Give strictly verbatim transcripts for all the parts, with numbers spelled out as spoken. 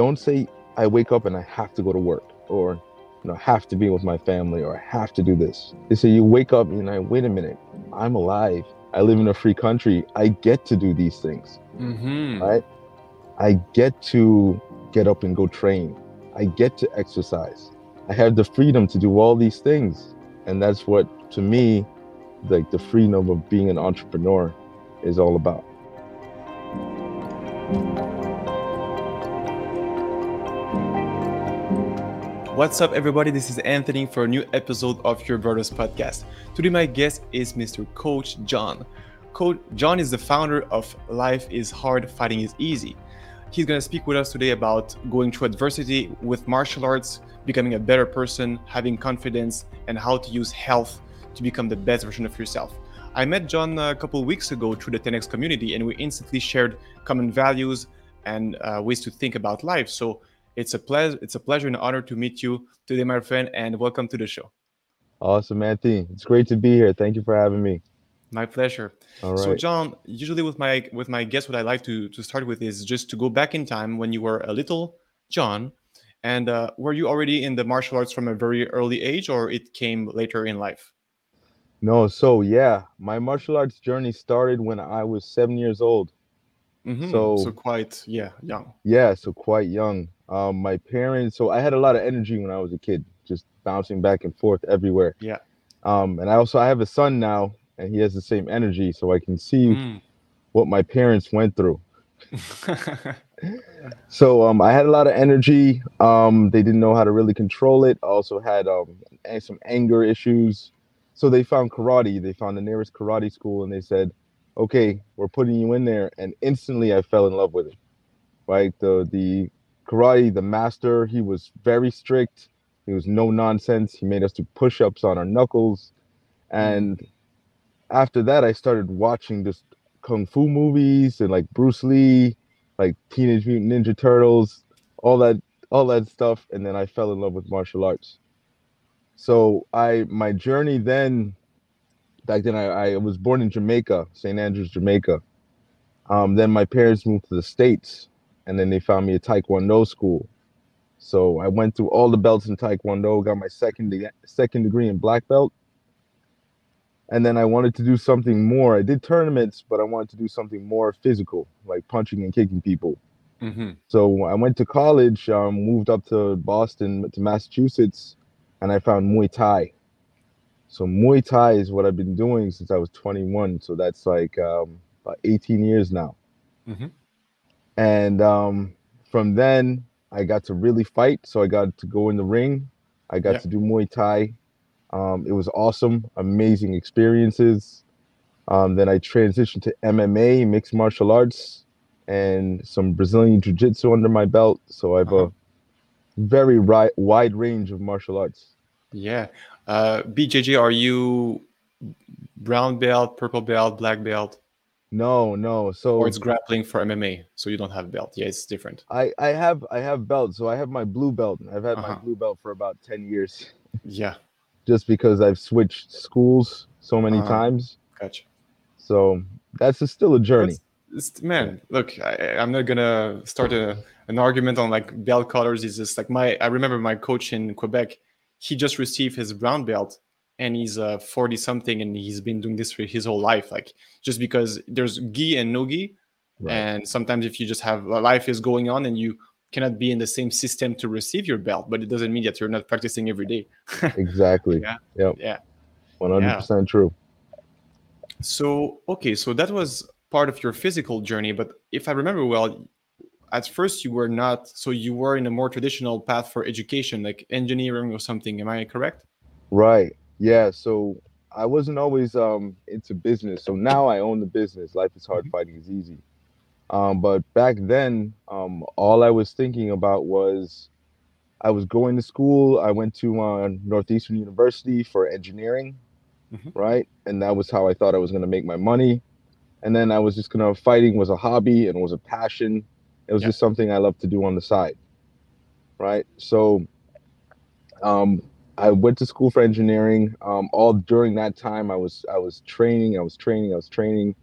Don't say, I wake up and I have to go to work, or you know, have to be with my family, or have to do this. They say you wake up and I, wait a minute, I'm alive. I live in a free country. I get to do these things, mm-hmm. right? I get to get up and go train. I get to exercise. I have the freedom to do all these things. And that's what, to me, like the freedom of being an entrepreneur is all about. What's up, everybody? This is Anthony for a new episode of your Virtus podcast. Today, my guest is Mister Coach John. Coach John is the founder of Life is Hard, Fighting is Easy. He's going to speak with us today about going through adversity with martial arts, becoming a better person, having confidence, and how to use health to become the best version of yourself. I met John a couple weeks ago through the ten X community, and we instantly shared common values and uh, ways to think about life. So It's a pleasure. It's a pleasure and honor to meet you today, my friend, and welcome to the show. Awesome, Anthony. It's great to be here. Thank you for having me. My pleasure. All right. So, John, usually with my with my guests, what I like to to start with is just to go back in time when you were a little John, and uh, were you already in the martial arts from a very early age, or it came later in life? No. So yeah, my martial arts journey started when I was seven years old. Mm-hmm. So, so quite yeah young. Yeah, so quite young. Um, my parents, so I had a lot of energy when I was a kid, just bouncing back and forth everywhere. Yeah. Um, and I also, I have a son now and he has the same energy, so I can see mm. what my parents went through. So, um, I had a lot of energy. Um, they didn't know how to really control it. I also had, um, some anger issues. So they found karate, they found the nearest karate school, and they said, okay, we're putting you in there. And instantly I fell in love with it. Right. The, the, Karate, the master, he was very strict. He was no nonsense. He made us do push-ups on our knuckles. And after that, I started watching just Kung Fu movies and like Bruce Lee, like Teenage Mutant Ninja Turtles, all that, all that stuff. And then I fell in love with martial arts. So I, my journey then, back then I, I was born in Jamaica, Saint Andrews, Jamaica. Um, then my parents moved to the States. And then they found me a Taekwondo school. So I went through all the belts in Taekwondo, got my second, de- second degree in black belt. And then I wanted to do something more. I did tournaments, but I wanted to do something more physical, like punching and kicking people. Mm-hmm. So I went to college, um, moved up to Boston, to Massachusetts, and I found Muay Thai. So Muay Thai is what I've been doing since I was twenty-one. So that's like um, about eighteen years now. Mm-hmm. And um, from then, I got to really fight. So I got to go in the ring. I got yeah. to do Muay Thai. Um, it was awesome, amazing experiences. Um, then I transitioned to M M A, mixed martial arts, and some Brazilian Jiu Jitsu under my belt. So I have uh-huh. a very ri- wide range of martial arts. Yeah. Uh, B J J, are you brown belt, purple belt, black belt? No, no. So or it's grappling for M M A, so you don't have a belt. Yeah, it's different. I, I have I have belts, so I have my blue belt. I've had uh-huh. my blue belt for about ten years. Yeah. Just because I've switched schools so many uh-huh. times. Gotcha. So that's a, still a journey. It's, it's, man, look, I, I'm not gonna start a, an argument on like belt colors. It's just like my I remember my coach in Quebec. He just received his brown belt. And he's uh, forty something and he's been doing this for his whole life. Like just because there's gi and no gi. Right. And sometimes if you just have life is going on and you cannot be in the same system to receive your belt, but it doesn't mean that you're not practicing every day. Exactly. Yeah. Yep. Yeah. one hundred percent yeah. true. So, okay. So that was part of your physical journey. But if I remember well, at first you were not, so you were in a more traditional path for education, like engineering or something. Am I correct? Right. Yeah, so I wasn't always um, into business. So now I own the business. Life is hard, fighting is easy. Um, but back then, um, all I was thinking about was I was going to school. I went to uh, Northeastern University for engineering, mm-hmm. right? And that was how I thought I was going to make my money. And then I was just going to, fighting was a hobby and was a passion. It was yeah. just something I loved to do on the side, right? So... Um, I went to school for engineering. Um, all during that time, I was I was training, I was training, I was training,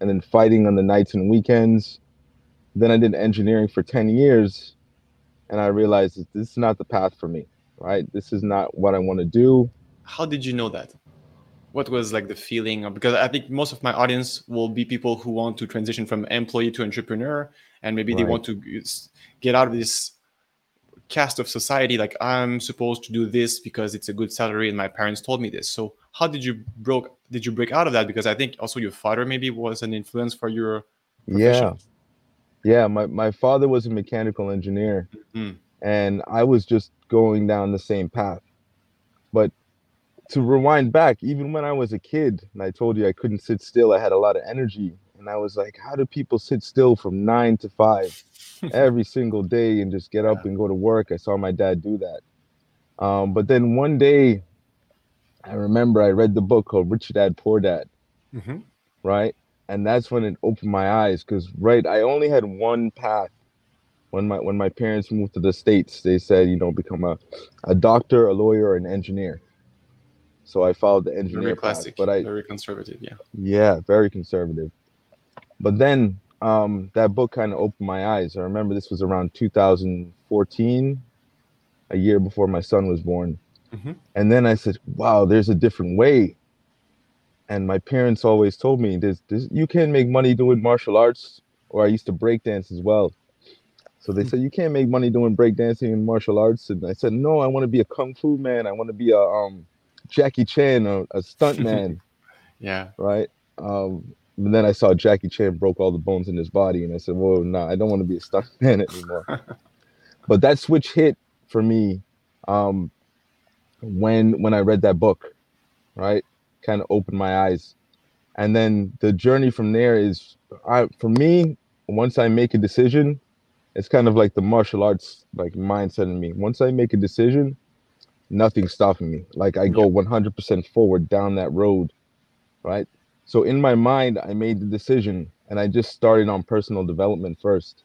and then fighting on the nights and weekends. Then I did engineering for ten years, and I realized that this is not the path for me, right? This is not what I want to do. How did you know that? What was like the feeling of, because I think most of my audience will be people who want to transition from employee to entrepreneur, and maybe right. they want to get out of this cast of society, like I'm supposed to do this because it's a good salary and my parents told me this. So how did you broke did you break out of that? Because I think also your father maybe was an influence for your profession. Yeah. Yeah, my, my father was a mechanical engineer, mm-hmm. and I was just going down the same path. But to rewind back, even when I was a kid and I told you I couldn't sit still, I had a lot of energy. And I was like, how do people sit still from nine to five every single day and just get up yeah. and go to work? I saw my dad do that. Um, but then one day, I remember I read the book called Rich Dad, Poor Dad, mm-hmm. right? And that's when it opened my eyes because, right, I only had one path. When my when my parents moved to the States, they said, you know, become a, a doctor, a lawyer, or an engineer. So I followed the engineer very classic, path, but I very conservative, yeah. Yeah, very conservative. But then um, that book kind of opened my eyes. I remember this was around two thousand fourteen, a year before my son was born. Mm-hmm. And then I said, wow, there's a different way. And my parents always told me, this, this, you can make money doing martial arts, or I used to breakdance as well. So they mm-hmm. said, you can't make money doing breakdancing and martial arts. And I said, no, I want to be a Kung Fu man. I want to be a um, Jackie Chan, a, a stunt man. Yeah. Right? Um, And then I saw Jackie Chan broke all the bones in his body. And I said, well, no, nah, I don't want to be a stunt man anymore. But that switch hit for me um, when when I read that book, right? Kind of opened my eyes. And then the journey from there is, I, for me, once I make a decision, it's kind of like the martial arts like mindset in me. Once I make a decision, nothing's stopping me. Like I go one hundred percent forward down that road, right? So in my mind, I made the decision and I just started on personal development first.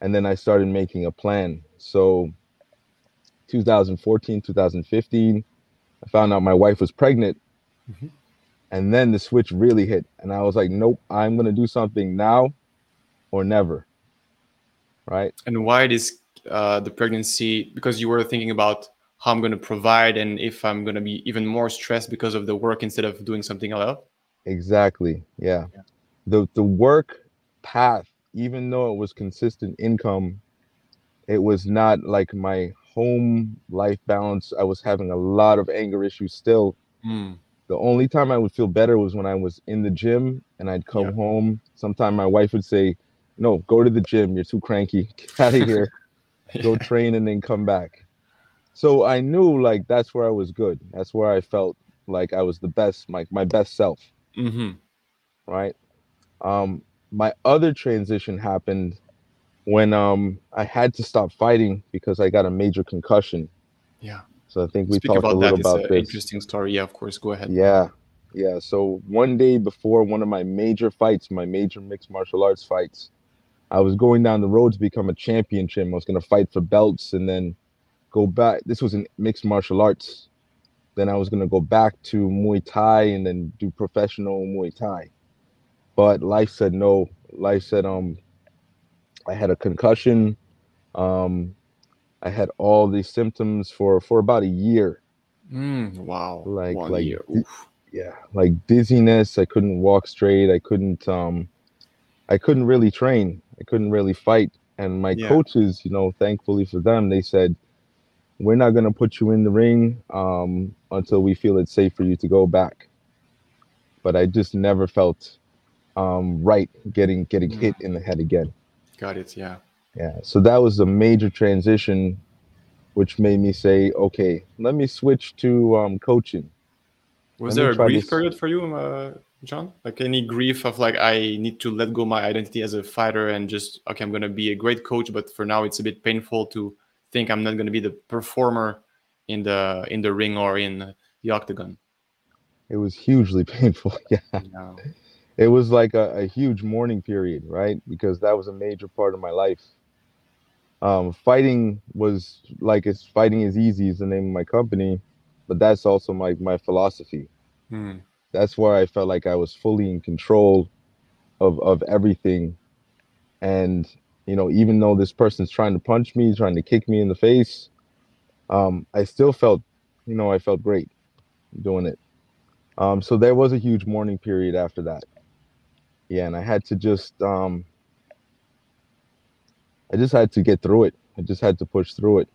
And then I started making a plan. So two thousand fourteen, two thousand fifteen, I found out my wife was pregnant. Mm-hmm. And then the switch really hit. And I was like, nope, I'm going to do something now or never. Right. And why this uh, the pregnancy? Because you were thinking about how I'm going to provide and if I'm going to be even more stressed because of the work instead of doing something else. Exactly. Yeah. yeah. The the work path, even though it was consistent income, it was not like my home life balance. I was having a lot of anger issues still. Mm. The only time I would feel better was when I was in the gym and I'd come yeah. home. Sometimes my wife would say, no, go to the gym. You're too cranky. Get out of here. yeah. Go train and then come back. So I knew like that's where I was good. That's where I felt like I was the best, like my, my best self. Mm-hmm. Right. Um, my other transition happened when um, I had to stop fighting because I got a major concussion. Yeah. So I think we Speak talked about a little that. about it's this. Interesting story. Yeah, of course. Go ahead. Yeah. Yeah. So one day before one of my major fights, my major mixed martial arts fights, I was going down the road to become a champion. I was going to fight for belts and then go back. This was in mixed martial arts. Then I was going to go back to Muay Thai and then do professional Muay Thai. But life said no. Life said um, I had a concussion. Um, I had all these symptoms for, for about a year. Mm, wow. Like, One like, year. Di- yeah, like dizziness. I couldn't walk straight. I couldn't, um, I couldn't really train. I couldn't really fight. And my yeah. coaches, you know, thankfully for them, they said, we're not going to put you in the ring um, until we feel it's safe for you to go back. But I just never felt um, right getting getting hit in the head again. Got it, yeah. Yeah, so that was a major transition, which made me say, okay, let me switch to um, coaching. Was let there a grief this... period for you, uh, John? Like any grief of like, I need to let go my identity as a fighter and just, okay, I'm going to be a great coach, but for now it's a bit painful to think I'm not going to be the performer in the in the ring or in the octagon. It was hugely painful. Yeah, no. It was like a, a huge mourning period, right? Because that was a major part of my life. Um, fighting was like it's fighting is easy is the name of my company, but that's also my my philosophy. Hmm. That's where I felt like I was fully in control of of everything, and You know, even though this person's trying to punch me, trying to kick me in the face, um, I still felt, you know, I felt great doing it. Um, so there was a huge mourning period after that. Yeah, and I had to just, um, I just had to get through it. I just had to push through it.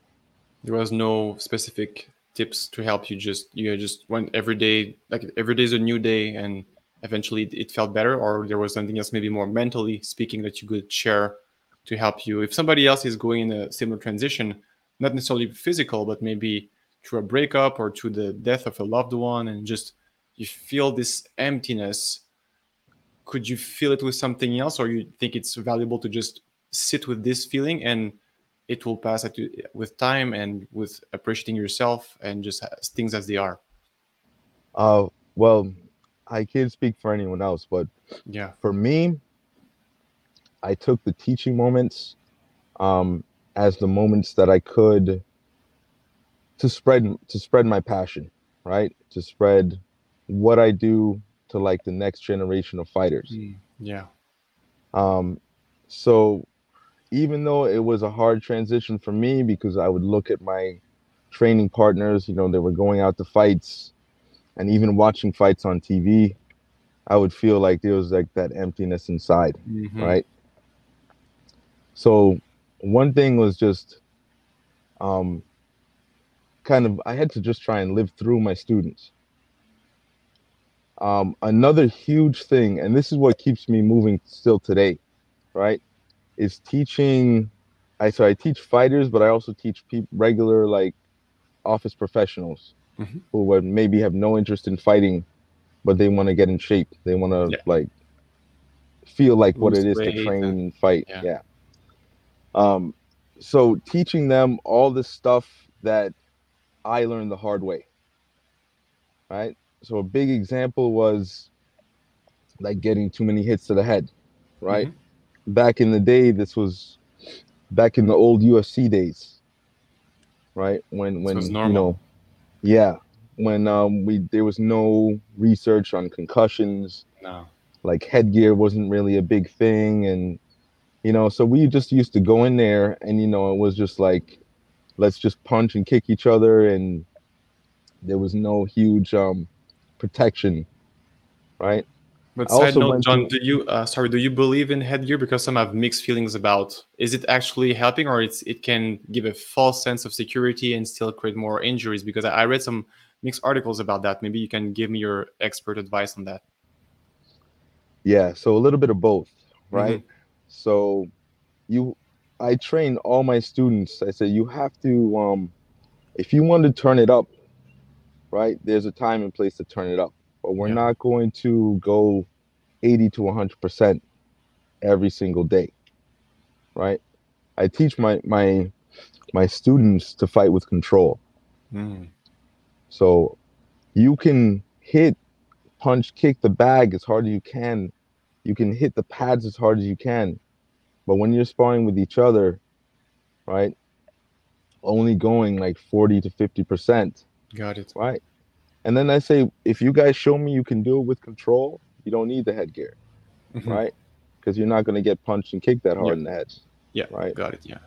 There was no specific tips to help you. Just you just went every day, like every day is a new day, and eventually it felt better. Or there was something else, maybe more mentally speaking, that you could share to help you. If somebody else is going in a similar transition, not necessarily physical, but maybe through a breakup or through the death of a loved one, and just you feel this emptiness, could you fill it with something else? Or you think it's valuable to just sit with this feeling and it will pass at you with time and with appreciating yourself and just things as they are? Uh, well, I can't speak for anyone else, but yeah, for me, I took the teaching moments um, as the moments that I could to spread to spread my passion, right? To spread what I do to like the next generation of fighters. Mm, yeah. Um, so even though it was a hard transition for me, because I would look at my training partners, you know, they were going out to fights and even watching fights on T V, I would feel like there was like that emptiness inside, mm-hmm. right? So one thing was just um, kind of, I had to just try and live through my students. Um, another huge thing, and this is what keeps me moving still today, right, is teaching. I so I teach fighters, but I also teach pe- regular like office professionals mm-hmm. who would maybe have no interest in fighting, but they want to get in shape. They want to yeah. like feel like what it is to train and, and fight. Yeah. yeah. Um, so teaching them all the stuff that I learned the hard way, right? So a big example was like getting too many hits to the head, right? Mm-hmm. Back in the day, this was back in the old U F C days, right? When, when, you know, yeah, when, um, we, there was no research on concussions, no, like headgear wasn't really a big thing. And, you know, so we just used to go in there and, you know, it was just like, let's just punch and kick each other. And there was no huge um, protection, right? But side note, John, do you, uh, sorry, do you believe in headgear? Because some have mixed feelings about, is it actually helping, or it's, it can give a false sense of security and still create more injuries? Because I read some mixed articles about that. Maybe you can give me your expert advice on that. Yeah, so a little bit of both, right? Mm-hmm. So you, I train all my students. I say, you have to, um, if you want to turn it up, right, there's a time and place to turn it up, but we're yeah. not going to go eighty to one hundred percent every single day, right? I teach my, my, my students to fight with control. Mm. So you can hit, punch, kick the bag as hard as you can. You can hit the pads as hard as you can, but when you're sparring with each other, right, only going like forty to fifty percent. Got it. Right. And then I say, if you guys show me you can do it with control, you don't need the headgear, mm-hmm. right? Because you're not going to get punched and kicked that hard yeah. in the head. Yeah. Right. Got it. Yeah.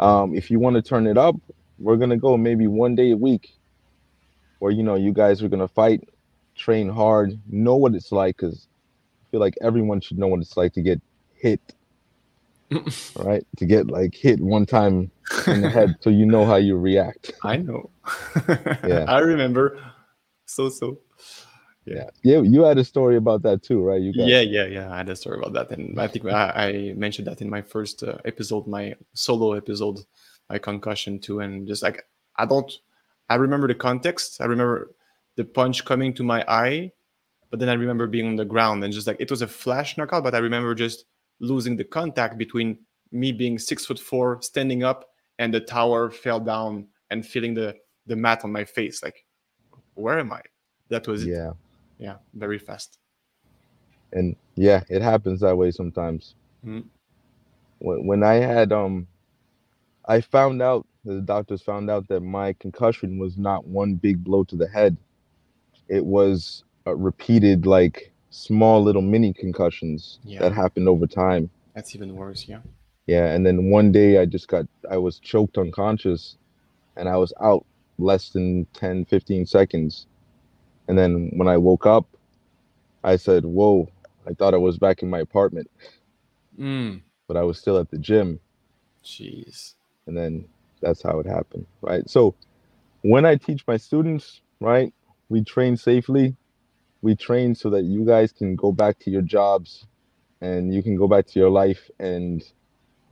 Um, if you want to turn it up, we're going to go maybe one day a week where, you know, you guys are going to fight, train hard, know what it's like, because feel like everyone should know what it's like to get hit, right? To get like hit one time in the head, so you know how you react. I know. yeah, I remember. So so. Yeah. yeah, yeah. You had a story about that too, right? You. Got... Yeah, yeah, yeah. I had a story about that, and I think I, I mentioned that in my first uh, episode, my solo episode, my concussion too, and just like I don't, I remember the context. I remember the punch coming to my eye. But then I remember being on the ground and just like, it was a flash knockout, but I remember just losing the contact between me being six foot four, standing up, and the tower fell down and feeling the, the mat on my face. Like, where am I? That was it. Yeah. Yeah. Very fast. And yeah, it happens that way sometimes. Mm-hmm. When, when I had, um, I found out, the doctors found out that my concussion was not one big blow to the head. It was repeated like small little mini concussions yeah. that happened over time. That's even worse. Yeah Yeah. And then one day I just got, I was choked unconscious and I was out less than ten, fifteen seconds. And then when I woke up, I said, whoa, I thought I was back in my apartment, mm. but I was still at the gym. Jeez. And then that's how it happened. Right. So when I teach my students, right, we train safely. We train so that you guys can go back to your jobs and you can go back to your life and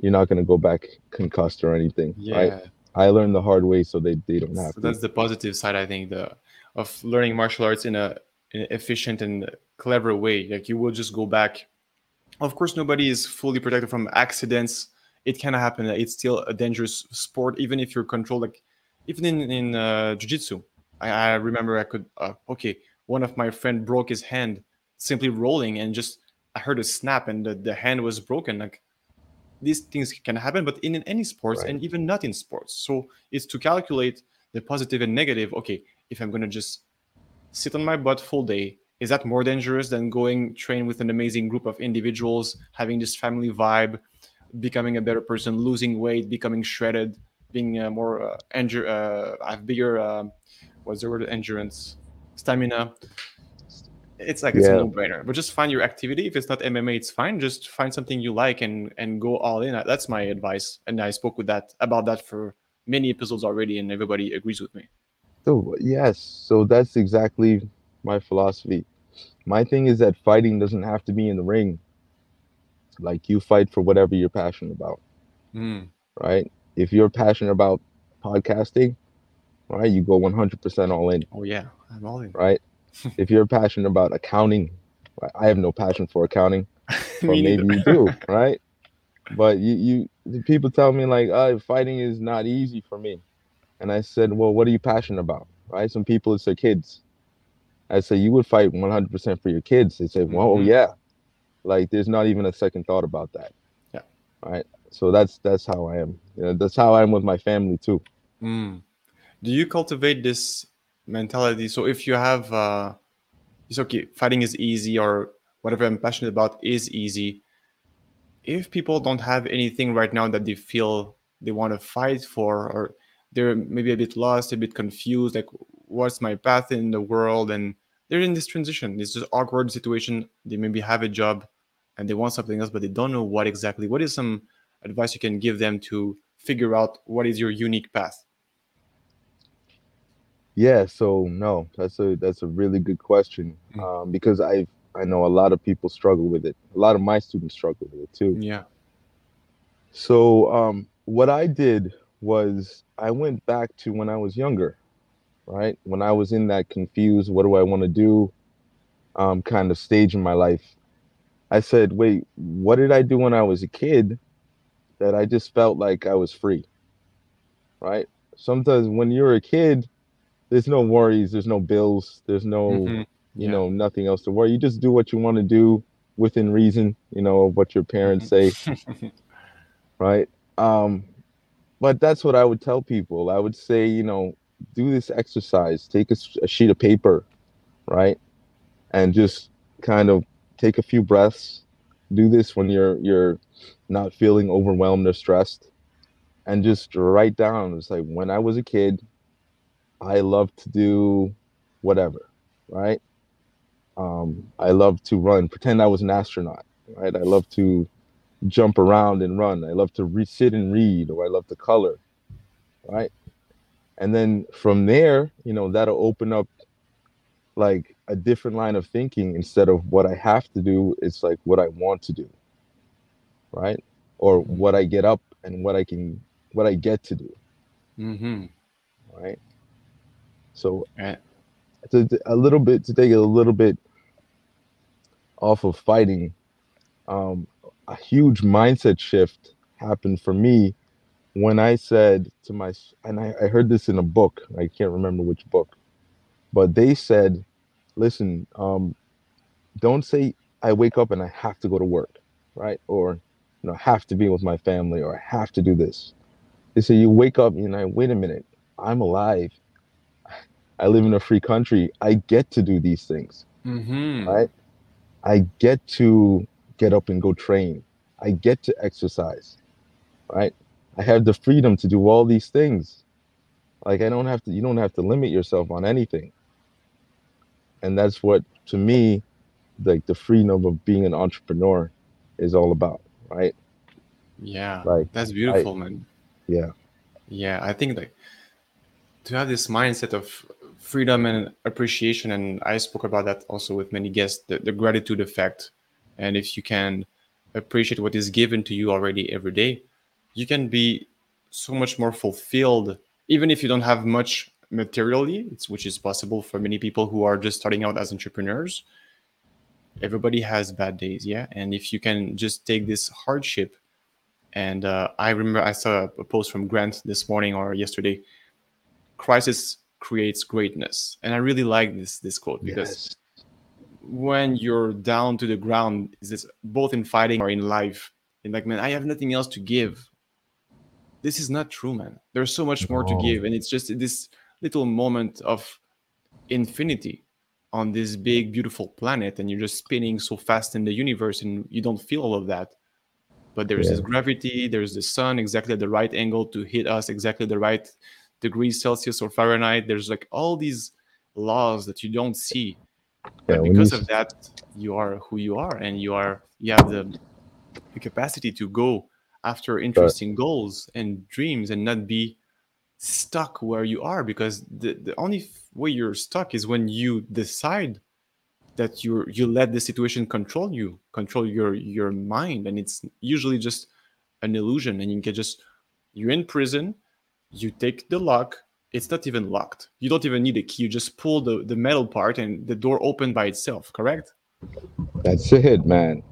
you're not going to go back concussed or anything. Yeah. Right? I learned the hard way so they, they don't have so to. That's the positive side, I think, the, of learning martial arts in a in an efficient and clever way. Like you will just go back. Of course, nobody is fully protected from accidents. It can happen. It's still a dangerous sport, even if you're controlled. Like even in, in uh, jiu-jitsu, I, I remember I could, uh, okay, one of my friend broke his hand simply rolling and just, I heard a snap and the, the hand was broken. Like these things can happen, but in, in any sports right. and even not in sports. So it's to calculate the positive and negative. Okay, if I'm going to just sit on my butt full day, is that more dangerous than going train with an amazing group of individuals, having this family vibe, becoming a better person, losing weight, becoming shredded, being uh, more, uh, endure, uh, I have bigger, uh, what's the word, endurance, stamina. It's like, it's yeah. a no-brainer, but just find your activity. If it's not M M A, it's fine. Just find something you like and, and go all in. That's my advice. And I spoke with that about that for many episodes already, and everybody agrees with me. So, yes. So that's exactly my philosophy. My thing is that fighting doesn't have to be in the ring. Like you fight for whatever you're passionate about, mm. right? If you're passionate about podcasting, right, you go one hundred percent all in. Oh yeah, I'm all in. Right? If you're passionate about accounting, right? I have no passion for accounting, or maybe you do, right? But you, you people tell me like, oh, fighting is not easy for me. And I said, well, what are you passionate about, right? Some people, it's their kids. I said, you would fight one hundred percent for your kids. They say, well, mm-hmm. yeah. Like, there's not even a second thought about that. Yeah. All right. So that's that's how I am. You know, that's how I am with my family, too. Mm. Do you cultivate this mentality? So if you have, uh, it's okay, fighting is easy or whatever I'm passionate about is easy. If people don't have anything right now that they feel they want to fight for, or they're maybe a bit lost, a bit confused, like what's my path in the world? And they're in this transition. It's just awkward situation. They maybe have a job and they want something else, but they don't know what exactly. What is some advice you can give them to figure out what is your unique path? Yeah, so no, that's a that's a really good question, mm-hmm. um, because I I know a lot of people struggle with it. A lot of my students struggle with it too. Yeah. So um, what I did was I went back to when I was younger, right? When I was in that confused, what do I want to do, um, kind of stage in my life. I said, wait, what did I do when I was a kid that I just felt like I was free, right? Sometimes when you're a kid, there's no worries, there's no bills, there's no, mm-hmm. yeah. you know, nothing else to worry. You just do what you want to do within reason, you know, what your parents say, right? Um, but that's what I would tell people. I would say, you know, do this exercise, take a, a sheet of paper, right? And just kind of take a few breaths. Do this when you're you're not feeling overwhelmed or stressed, and just write down. It's like, when I was a kid, I loved to do whatever, right? Um, I loved to run. Pretend I was an astronaut, right? I loved to jump around and run. I loved to re- sit and read, or I loved to color, right? And then from there, you know, that'll open up like a different line of thinking. Instead of what I have to do, it's like what I want to do, right? Or what I get up and what I can, what I get to do, mm-hmm. right? So right. To, to a little bit, to take it a little bit off of fighting, um, a huge mindset shift happened for me when I said to my, and I, I heard this in a book, I can't remember which book, but they said, listen, um, don't say I wake up and I have to go to work, right? Or, you know, I have to be with my family, or I have to do this. They say you wake up and I, wait a minute, I'm alive. I live in a free country. I get to do these things, mm-hmm. right? I get to get up and go train. I get to exercise. right? I have the freedom to do all these things. Like, I don't have to, you don't have to limit yourself on anything. And that's what, to me, like the freedom of being an entrepreneur is all about, right? Yeah, like, that's beautiful, I, man. Yeah. Yeah, I think that to have this mindset of freedom and appreciation, and I spoke about that also with many guests, the, the gratitude effect. And if you can appreciate what is given to you already every day, you can be so much more fulfilled, even if you don't have much materially, it's, which is possible for many people who are just starting out as entrepreneurs. Everybody has bad days, yeah? And if you can just take this hardship, and uh, I remember I saw a post from Grant this morning or yesterday, crisis creates greatness. And I really like this this quote, because yes. when you're down to the ground, is this both in fighting or in life, and like, man, I have nothing else to give. This is not true, man. There's so much more no. to give. And it's just this little moment of infinity on this big, beautiful planet, and you're just spinning so fast in the universe, and you don't feel all of that. But there's yeah. this gravity, there's the sun exactly at the right angle to hit us, exactly the right degrees Celsius or Fahrenheit. There's like all these laws that you don't see. Yeah, but because of that, you are who you are, and you are you have the, the capacity to go after interesting but, goals and dreams, and not be stuck where you are, because the, the only f- way you're stuck is when you decide that you you let the situation control you, control your your mind. And it's usually just an illusion, and you can just, you're in prison, you take the lock, it's not even locked, you don't even need a key, you just pull the, the metal part and the door opened by itself, correct? That's it, man.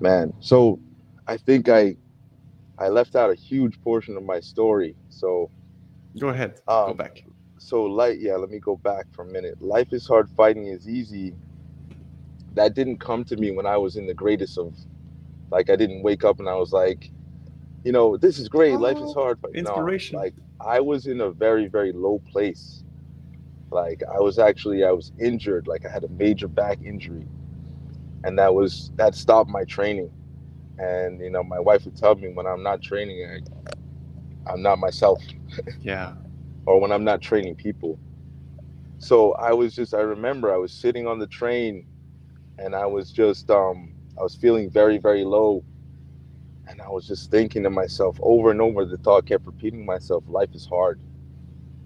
Man, so I think I I left out a huge portion of my story, so... Go ahead, um, go back. So, like, yeah, let me go back for a minute. Life is hard, fighting is easy. That didn't come to me when I was in the greatest of... Like, I didn't wake up and I was like, you know, this is great, oh, life is hard. But inspiration. No, like, I was in a very, very low place. Like, I was actually, I was injured. Like, I had a major back injury. And that was, that stopped my training. And, you know, my wife would tell me when I'm not training, I, I'm not myself. Yeah. Or when I'm not training people. So I was just, I remember I was sitting on the train and I was just, um, I was feeling very, very low. And I was just thinking to myself over and over, the thought kept repeating myself, life is hard,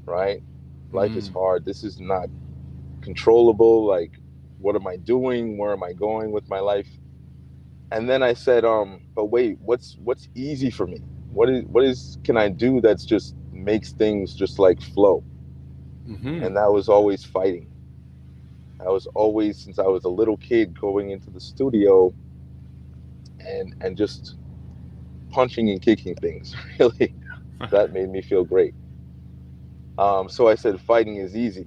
right? Life mm. is hard. This is not controllable. Like, what am I doing? Where am I going with my life? And then I said, um, but wait, what's what's easy for me? What is what is can I do that's just makes things just like flow? Mm-hmm. And that was always fighting. I was always, since I was a little kid, going into the studio and and just punching and kicking things, really. That made me feel great. Um, so I said, fighting is easy.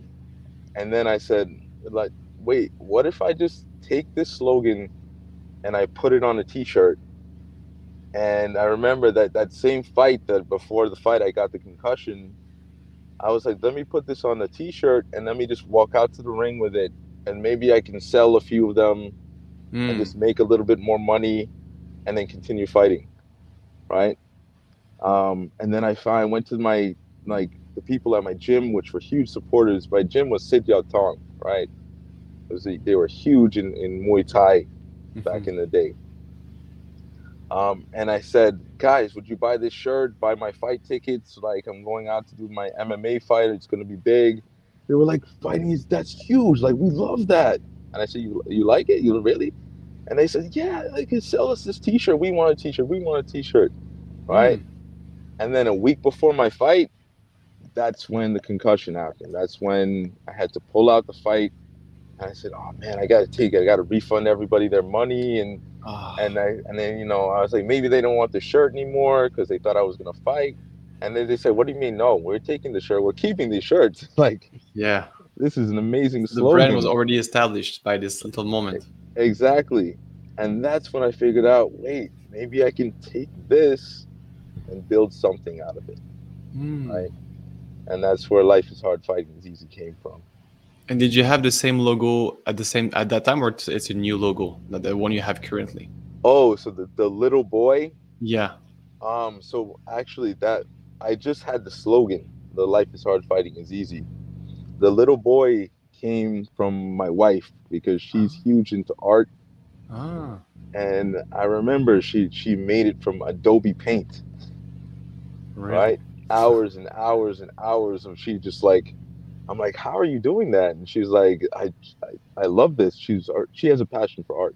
And then I said, like, wait, what if I just take this slogan and I put it on a t-shirt? And I remember that that same fight, that before the fight I got the concussion, I was like, let me put this on a t-shirt and let me just walk out to the ring with it, and maybe I can sell a few of them mm. and just make a little bit more money and then continue fighting, right? Um, and then I finally went to my, like, the people at my gym, which were huge supporters. My gym was Sid Yao Tong, right? It was a, they were huge in, in Muay Thai back in the day. Um, and I said, guys, would you buy this shirt, buy my fight tickets? Like, I'm going out to do my M M A fight. It's going to be big. They were like, fighting is, that's huge. Like, we love that. And I said, you you like it? You really? And they said, yeah, they can sell us this t-shirt. We want a t-shirt. We want a t-shirt. Right? Mm. And then a week before my fight, that's when the concussion happened. That's when I had to pull out the fight. And I said, oh man, I gotta take it. I gotta refund everybody their money, and oh. and I and then you know I was like, maybe they don't want the shirt anymore because they thought I was gonna fight. And then they said, what do you mean? No, we're taking the shirt. We're keeping these shirts. Like, yeah, this is an amazing slogan. The brand was already established by this little moment. Exactly, and that's when I figured out, wait, maybe I can take this and build something out of it, mm. right? And that's where life is hard, fighting is easy came from. And did you have the same logo at the same at that time, or it's a new logo, not the one you have currently? Oh, so the, the little boy. Yeah. Um, so actually that I just had the slogan, the life is hard, fighting is easy. The little boy came from my wife because she's huge into art. Ah. And I remember she, she made it from Adobe Paint, really? Right? Hours and hours and hours of she just like, I'm like, how are you doing that? And she's like, I, I, I love this. She's art. She has a passion for art.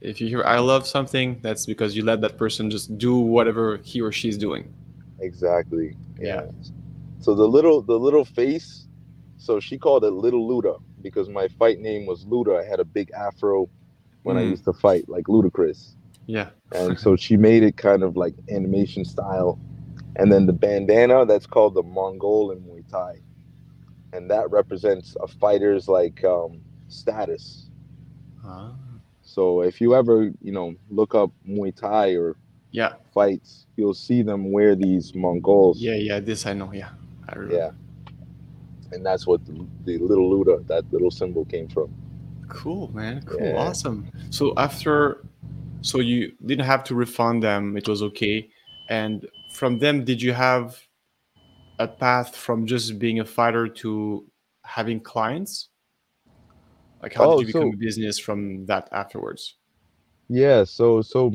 If you hear, I love something, that's because you let that person just do whatever he or she's doing. Exactly. Yeah. yeah. So the little, the little face, so she called it Little Luda because my fight name was Luda. I had a big afro when mm. I used to fight, like Ludacris. Yeah. And so she made it kind of like animation style. And then the bandana, that's called the Mongol in Muay Thai. And that represents a fighter's like um, status. Huh. So if you ever, you know, look up Muay Thai or yeah. fights, you'll see them wear these Mongols. Yeah, yeah, this I know. Yeah, I remember. Yeah, and that's what the, the little Luda, that little symbol, came from. Cool, man. Cool, yeah. Awesome. So after, so you didn't have to refund them; it was okay. And from them, did you have a path from just being a fighter to having clients? Like how oh, did you become so, a business from that afterwards? Yeah, so so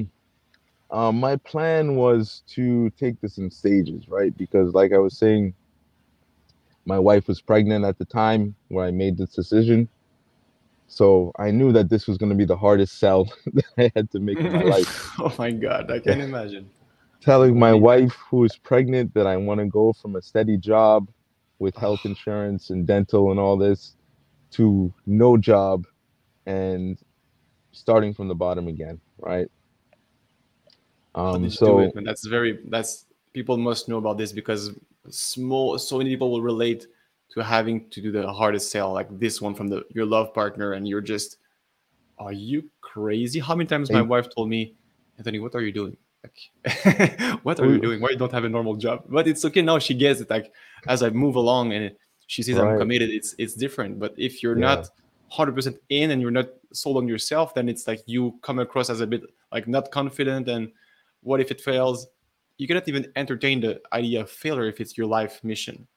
um, my plan was to take this in stages, right? Because like I was saying, my wife was pregnant at the time when I made this decision. So I knew that this was going to be the hardest sell that I had to make in my life. Oh my God, I can't imagine. Telling my wife who is pregnant that I want to go from a steady job with health insurance and dental and all this to no job and starting from the bottom again. Right. Um, so it, that's very, that's people must know about this because small, so many people will relate to having to do the hardest sale like this one from the, your love partner. And you're just, are you crazy? How many times my wife told me, Anthony, what are you doing? Like, what are you doing? Why you don't have a normal job? But it's okay now. She gets it. Like as I move along and she sees right. I'm committed, it's it's different. But if you're yeah. not one hundred percent in and you're not sold on yourself, then it's like you come across as a bit like not confident. And what if it fails? You cannot even entertain the idea of failure if it's your life mission.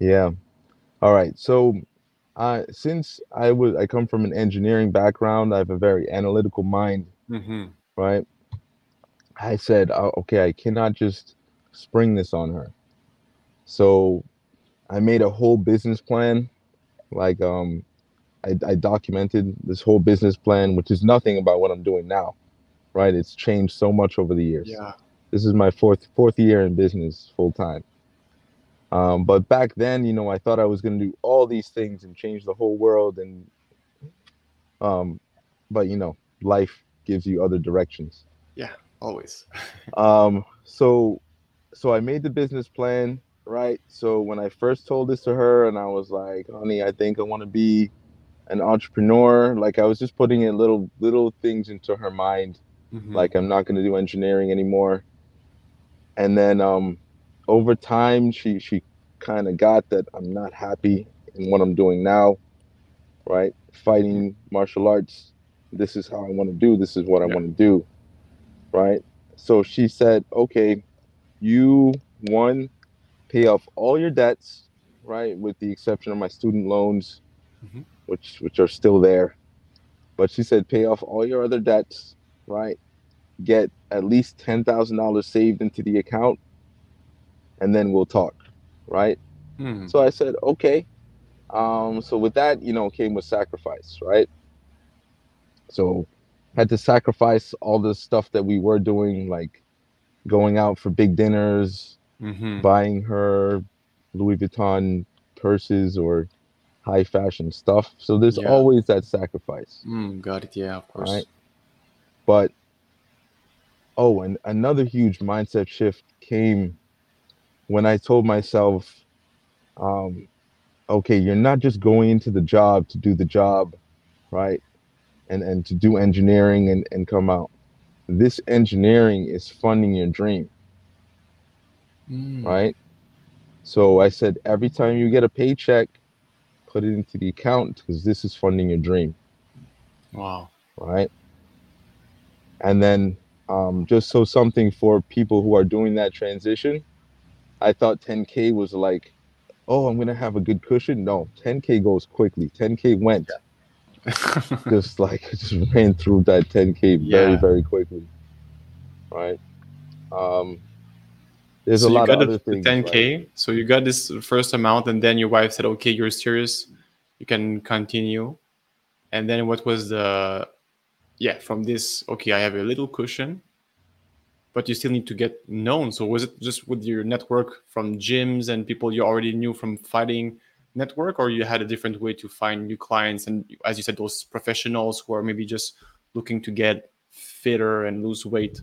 Yeah. All right. So uh, since I was I come from an engineering background, I have a very analytical mind. Mm-hmm. Right. I said, oh, okay, I cannot just spring this on her. So I made a whole business plan. Like um, I, I documented this whole business plan, which is nothing about what I'm doing now, right? It's changed so much over the years. Yeah. This is my fourth fourth year in business full time. Um, but back then, you know, I thought I was going to do all these things and change the whole world. And um, but, you know, life gives you other directions. Yeah. Always. um, so, so I made the business plan, right? So when I first told this to her and I was like, honey, I think I want to be an entrepreneur. Like I was just putting in little, little things into her mind. Mm-hmm. Like I'm not going to do engineering anymore. And then, um, over time, she, she kind of got that I'm not happy in what I'm doing now, right? Fighting martial arts. This is how I want to do. This is what yeah. I want to do. Right. So she said, OK, you one, pay off all your debts. Right. With the exception of my student loans, mm-hmm. which which are still there. But she said, pay off all your other debts. Right. Get at least ten thousand dollars saved into the account. And then we'll talk. Right. Mm-hmm. So I said, OK. Um, so with that, you know, came with sacrifice. Right. So had to sacrifice all the stuff that we were doing, like going out for big dinners, mm-hmm. buying her Louis Vuitton purses or high fashion stuff. So there's yeah. always that sacrifice. Mm, got it. Yeah, of course. Right? But, oh, and another huge mindset shift came when I told myself, um, okay, you're not just going into the job to do the job, right? And, and to do engineering and, and come out. This engineering is funding your dream, mm. right? So I said, every time you get a paycheck, put it into the account because this is funding your dream. Wow. Right? And then Um, just so something for people who are doing that transition. I thought ten K was like, oh, I'm going to have a good cushion. No, ten K goes quickly. ten K went. Yeah. just like, just ran through that ten K very, yeah. very quickly. Right. Um, there's so a lot of other things. ten K. Right? So you got this first amount and then your wife said, okay, you're serious. You can continue. And then what was the... Yeah, from this, okay, I have a little cushion, but you still need to get known. So was it just with your network from gyms and people you already knew from fighting network, or you had a different way to find new clients? And as you said, those professionals who are maybe just looking to get fitter and lose weight.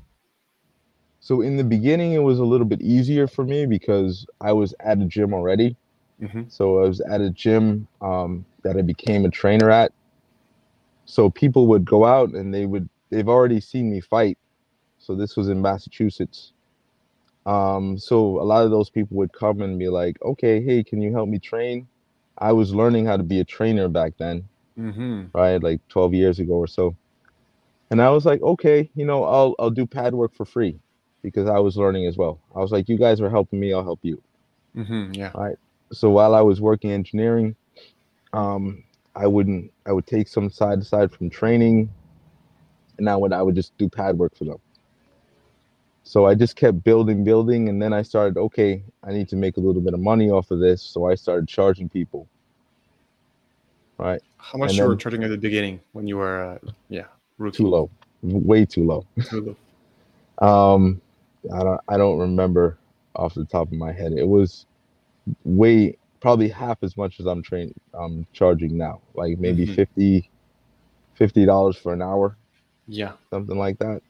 So in the beginning, it was a little bit easier for me because I was at a gym already. Mm-hmm. So I was at a gym um, that I became a trainer at. So people would go out and they would, they've already seen me fight. So this was in Massachusetts. Um, so a lot of those people would come and be like, okay, hey, can you help me train? I was learning how to be a trainer back then, mm-hmm. right? Like twelve years ago or so. And I was like, okay, you know, I'll, I'll do pad work for free because I was learning as well. I was like, you guys are helping me, I'll help you. Mm-hmm, yeah. All right. So while I was working engineering, um, I wouldn't, I would take some side to side from training and I would, I would just do pad work for them. So I just kept building, building. And then I started, okay, I need to make a little bit of money off of this. So I started charging people. Right. How much and you were charging at the beginning when you were, uh, yeah. Rookie. Too low, way too low. Too low. um, I don't, I don't remember off the top of my head. It was way probably half as much as I'm train, um, charging now, like maybe mm-hmm. fifty dollars for an hour. Yeah. Something like that.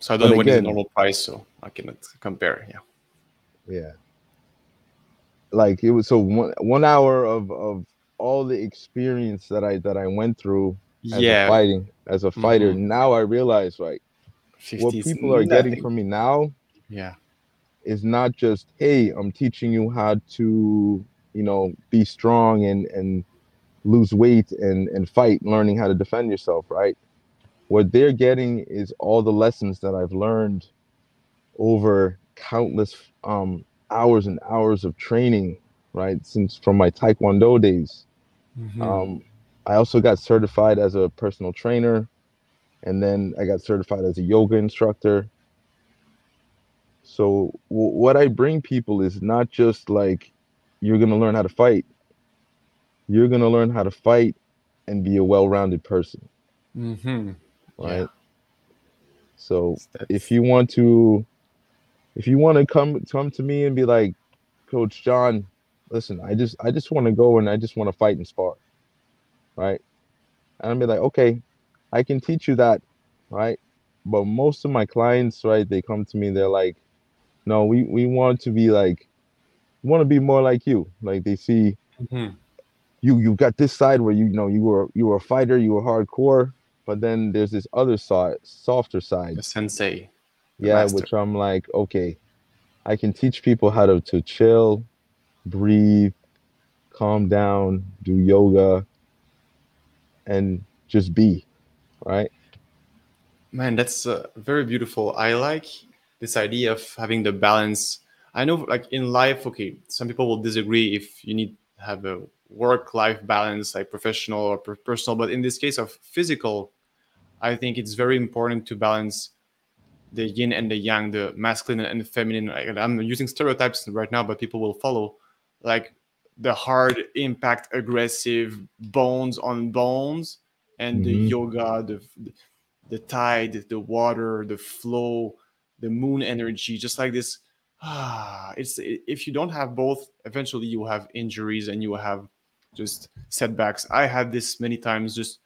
So I don't but know what is the normal price, so I cannot compare. Yeah. Yeah. Like it was, so one, one hour of, of all the experience that I, that I went through as yeah. a fighting, as a fighter. Mm-hmm. Now I realize like what people are nothing. getting from me now. Yeah. Is not just, hey, I'm teaching you how to, you know, be strong and, and lose weight and, and fight, learning how to defend yourself, right? What they're getting is all the lessons that I've learned over countless um, hours and hours of training, right? Since from my Taekwondo days. Mm-hmm. Um, I also got certified as a personal trainer, and then I got certified as a yoga instructor. So w- what I bring people is not just like, you're going to learn how to fight. You're going to learn how to fight and be a well-rounded person. Mm-hmm. Right. Yeah. So That's... if you want to, if you want to come, come to me and be like, Coach John, listen, I just, I just want to go and I just want to fight and spar. Right. And I'll be like, okay, I can teach you that. Right. But most of my clients, right, they come to me, they're like, no, we, we want to be like, want to be more like you. Like they see mm-hmm. you, you got this side where, you, you know, you were, you were a fighter, you were hardcore, but then there's this other side, softer side. The sensei. The yeah. Master. Which I'm like, okay, I can teach people how to, to chill, breathe, calm down, do yoga, and just be, right? Man, that's uh, very beautiful. I like this idea of having the balance. I know like in life, okay, some people will disagree if you need to have a work-life balance, like professional or per- personal. But in this case of physical, I think it's very important to balance the yin and the yang, the masculine and the feminine. I'm using stereotypes right now, but people will follow. Like the hard impact, aggressive, bones on bones, and mm-hmm. the yoga, the... the the tide, the water, the flow, the moon energy, just like this. Ah, it's if you don't have both, eventually you will have injuries and you will have just setbacks. I had this many times, just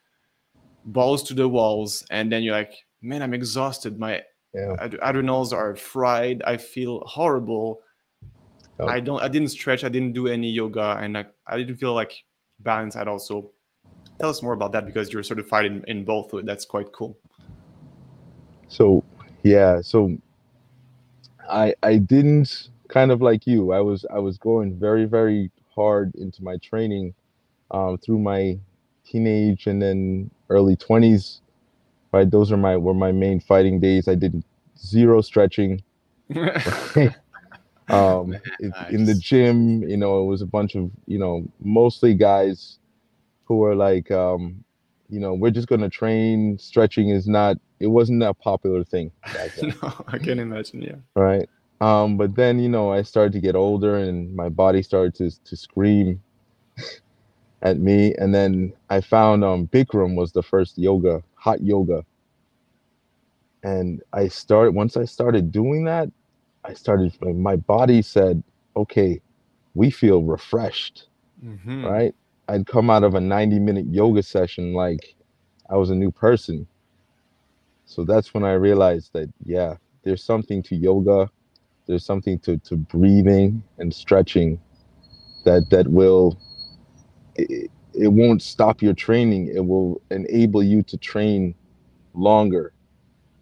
balls to the walls. And then you're like, man, I'm exhausted. My yeah. ad- adrenals are fried. I feel horrible. Oh. I don't, I didn't stretch. I didn't do any yoga. And I, I didn't feel like balance at all. So tell us more about that because you're certified in, in both. That's quite cool. So, yeah, so I I didn't kind of like you. I was I was going very, very hard into my training um, through my teenage and then early twenties. right? Those are my were my main fighting days. I did zero stretching. um, Man, it, nice. In the gym, you know, it was a bunch of, you know, mostly guys who were like, um, you know, we're just going to train. Stretching is not, it wasn't a popular thing back then. No, I can imagine, yeah. Right. Um, but then, you know, I started to get older and my body started to, to scream at me. And then I found um, Bikram was the first yoga, hot yoga. And I started, once I started doing that, I started, my body said, okay, we feel refreshed, mm-hmm. right? I'd come out of a ninety minute yoga session like I was a new person. So that's when I realized that, yeah, there's something to yoga. There's something to, to breathing and stretching that, that will, it, it won't stop your training. It will enable you to train longer.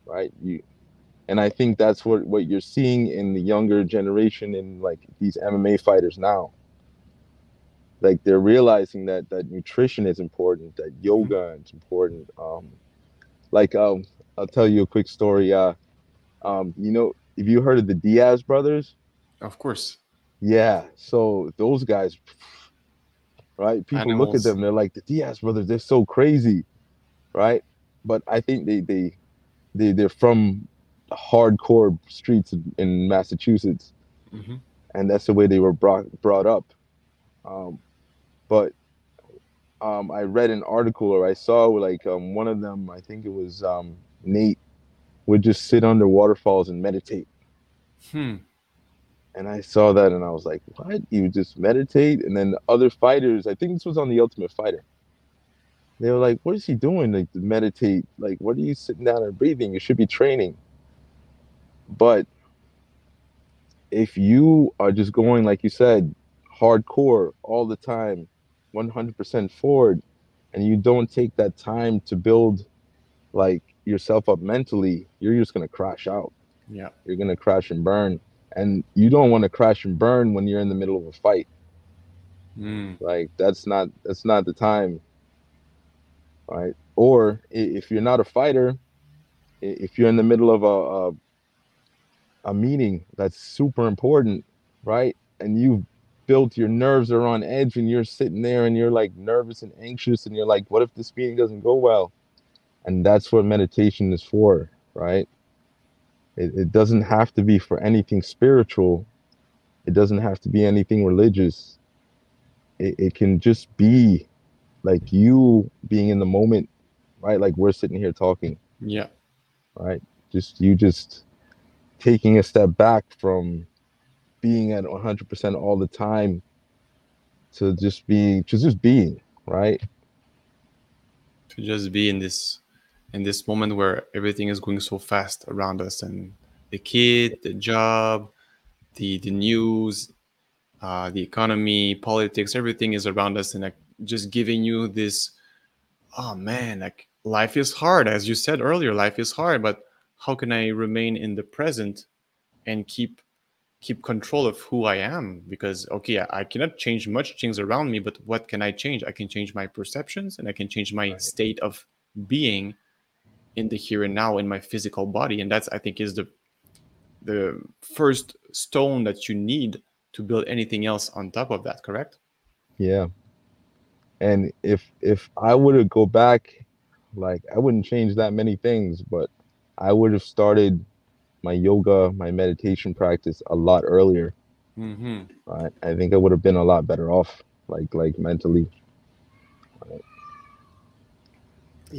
Right. You, and I think that's what, what you're seeing in the younger generation in like these M M A fighters now. Like they're realizing that, that nutrition is important, that yoga is important. Um, like, um, I'll tell you a quick story. Uh, um, you know, if you heard of the Diaz brothers, of course. Yeah. So those guys, right. People Animals. Look at them. They're like the Diaz brothers. They're so crazy. Right. But I think they, they, They, they're from hardcore streets in Massachusetts, mm-hmm. and that's the way they were brought brought up. Um, but um, I read an article or I saw like um, one of them, I think it was um, Nate, would just sit under waterfalls and meditate. Hmm. And I saw that and I was like, what? He would just meditate? And then the other fighters, I think this was on The Ultimate Fighter. They were like, what is he doing? Like, to meditate? Like, what are you sitting down and breathing? You should be training. But if you are just going, like you said, hardcore all the time, one hundred percent forward, and you don't take that time to build, like, yourself up mentally, you're just going to crash out. Yeah. You're going to crash and burn. And you don't want to crash and burn when you're in the middle of a fight. Mm. Like, that's not that's not the time. Right. Or if you're not a fighter, if you're in the middle of a, a a meeting that's super important, right? And you've built, your nerves are on edge and you're sitting there and you're like nervous and anxious and you're like, what if this meeting doesn't go well? And that's what meditation is for, right? It, it doesn't have to be for anything spiritual. It doesn't have to be anything religious. It, it can just be like you being in the moment, right? Like we're sitting here talking. Yeah. Right? Just you just taking a step back from being at one hundred percent all the time to just being, to just being, right? To just be in this, in this moment where everything is going so fast around us, and the kid, the job, the, the news, uh, the economy, politics, everything is around us, and like, just giving you this, oh man, like life is hard. As you said earlier, life is hard, but how can I remain in the present and keep keep control of who I am? Because, okay, I, I cannot change much things around me, but what can I change? I can change my perceptions and I can change my right. state of being in the here and now in my physical body. And that's, I think, is the the first stone that you need to build anything else on top of that, correct? Yeah. And if if I would have go back, like I wouldn't change that many things, but I would have started my yoga, my meditation practice a lot earlier. Mm-hmm. Right? I think I would have been a lot better off, like like mentally. Right?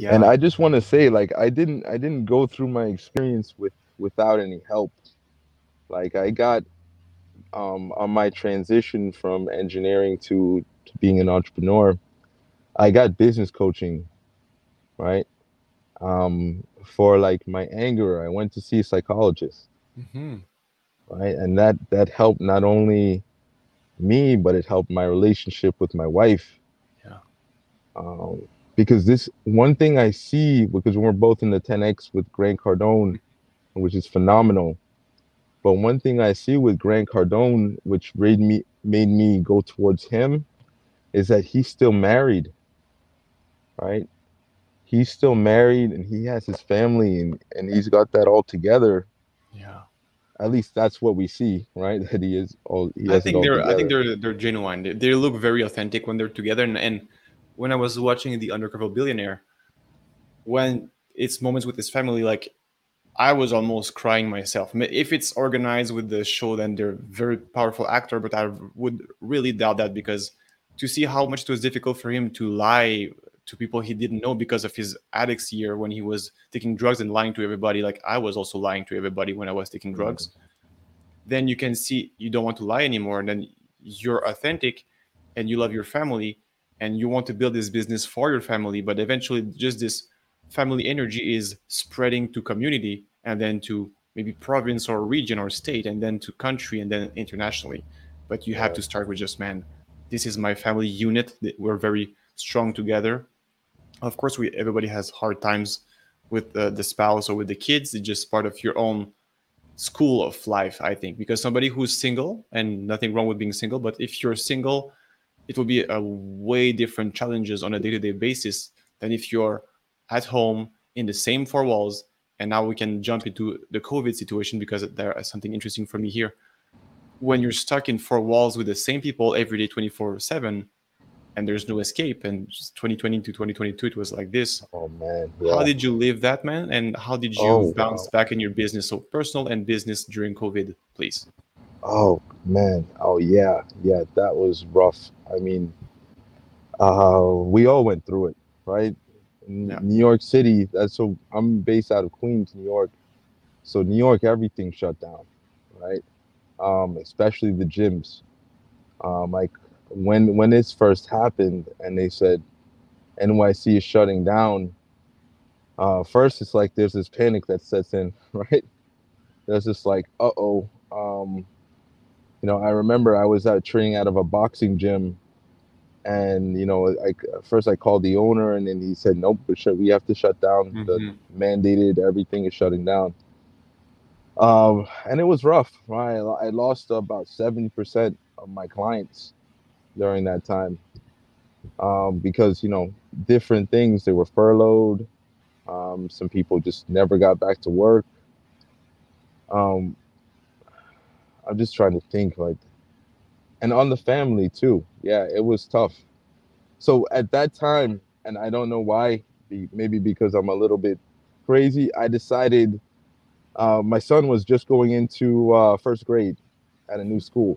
Yeah. And I just want to say, like I didn't I didn't go through my experience with without any help. Like I got um, on my transition from engineering to, to being an entrepreneur. I got business coaching, right? Um, for like my anger, I went to see a psychologist, mm-hmm. right? And that that helped not only me, but it helped my relationship with my wife. Yeah. Um, because this one thing I see, because we're both in the ten X with Grant Cardone, which is phenomenal. But one thing I see with Grant Cardone, which made me made me go towards him, is that he's still married. Right? he's still married and he has his family and, and he's got that all together. Yeah. At least that's what we see, right? That he is all. He has I think it all they're. Together. I think they're. They're genuine. They, they look very authentic when they're together. And, and when I was watching The Undercover Billionaire, when it's moments with his family, like I was almost crying myself. If it's organized with the show, then they're very powerful actor. But I would really doubt that, because to see how much it was difficult for him to lie to people he didn't know because of his addicts year when he was taking drugs and lying to everybody. Like I was also lying to everybody when I was taking drugs. Mm-hmm. Then you can see you don't want to lie anymore. And then you're authentic and you love your family and you want to build this business for your family. But eventually just this family energy is spreading to community and then to maybe province or region or state and then to country and then internationally. But you have yeah. to start with just, man, this is my family unit. We're very strong together. Of course, we everybody has hard times with uh, the spouse or with the kids. It's just part of your own school of life, I think, because somebody who's single, and nothing wrong with being single, but if you're single, it will be a way different challenges on a day-to-day basis than if you're at home in the same four walls. And now we can jump into the COVID situation because there is something interesting for me here. When you're stuck in four walls with the same people every day, twenty-four seven, and there's no escape. And twenty twenty to twenty twenty-two, it was like this. Oh, man. Yeah. How did you live that, man? And how did you oh, bounce wow. back in your business? So personal and business during COVID, please. Oh, man. Oh, yeah. Yeah, that was rough. I mean, uh, we all went through it, right? In yeah. New York City. That's so I'm based out of Queens, New York. So New York, everything shut down, right? Um, especially the gyms. Um, like, When when this first happened and they said N Y C is shutting down, uh, first it's like there's this panic that sets in, right? There's this like, uh-oh. Um, you know, I remember I was out training out of a boxing gym and, you know, I, first I called the owner and then he said, nope, we have to shut down. Mm-hmm. The mandated, everything is shutting down. Um, and it was rough, right? I lost about seventy percent of my clients during that time, um, because, you know, different things, they were furloughed. Um, some people just never got back to work. Um, I'm just trying to think, like, and on the family too. Yeah, it was tough. So at that time, and I don't know why, maybe because I'm a little bit crazy, I decided, uh, my son was just going into uh, first grade at a new school.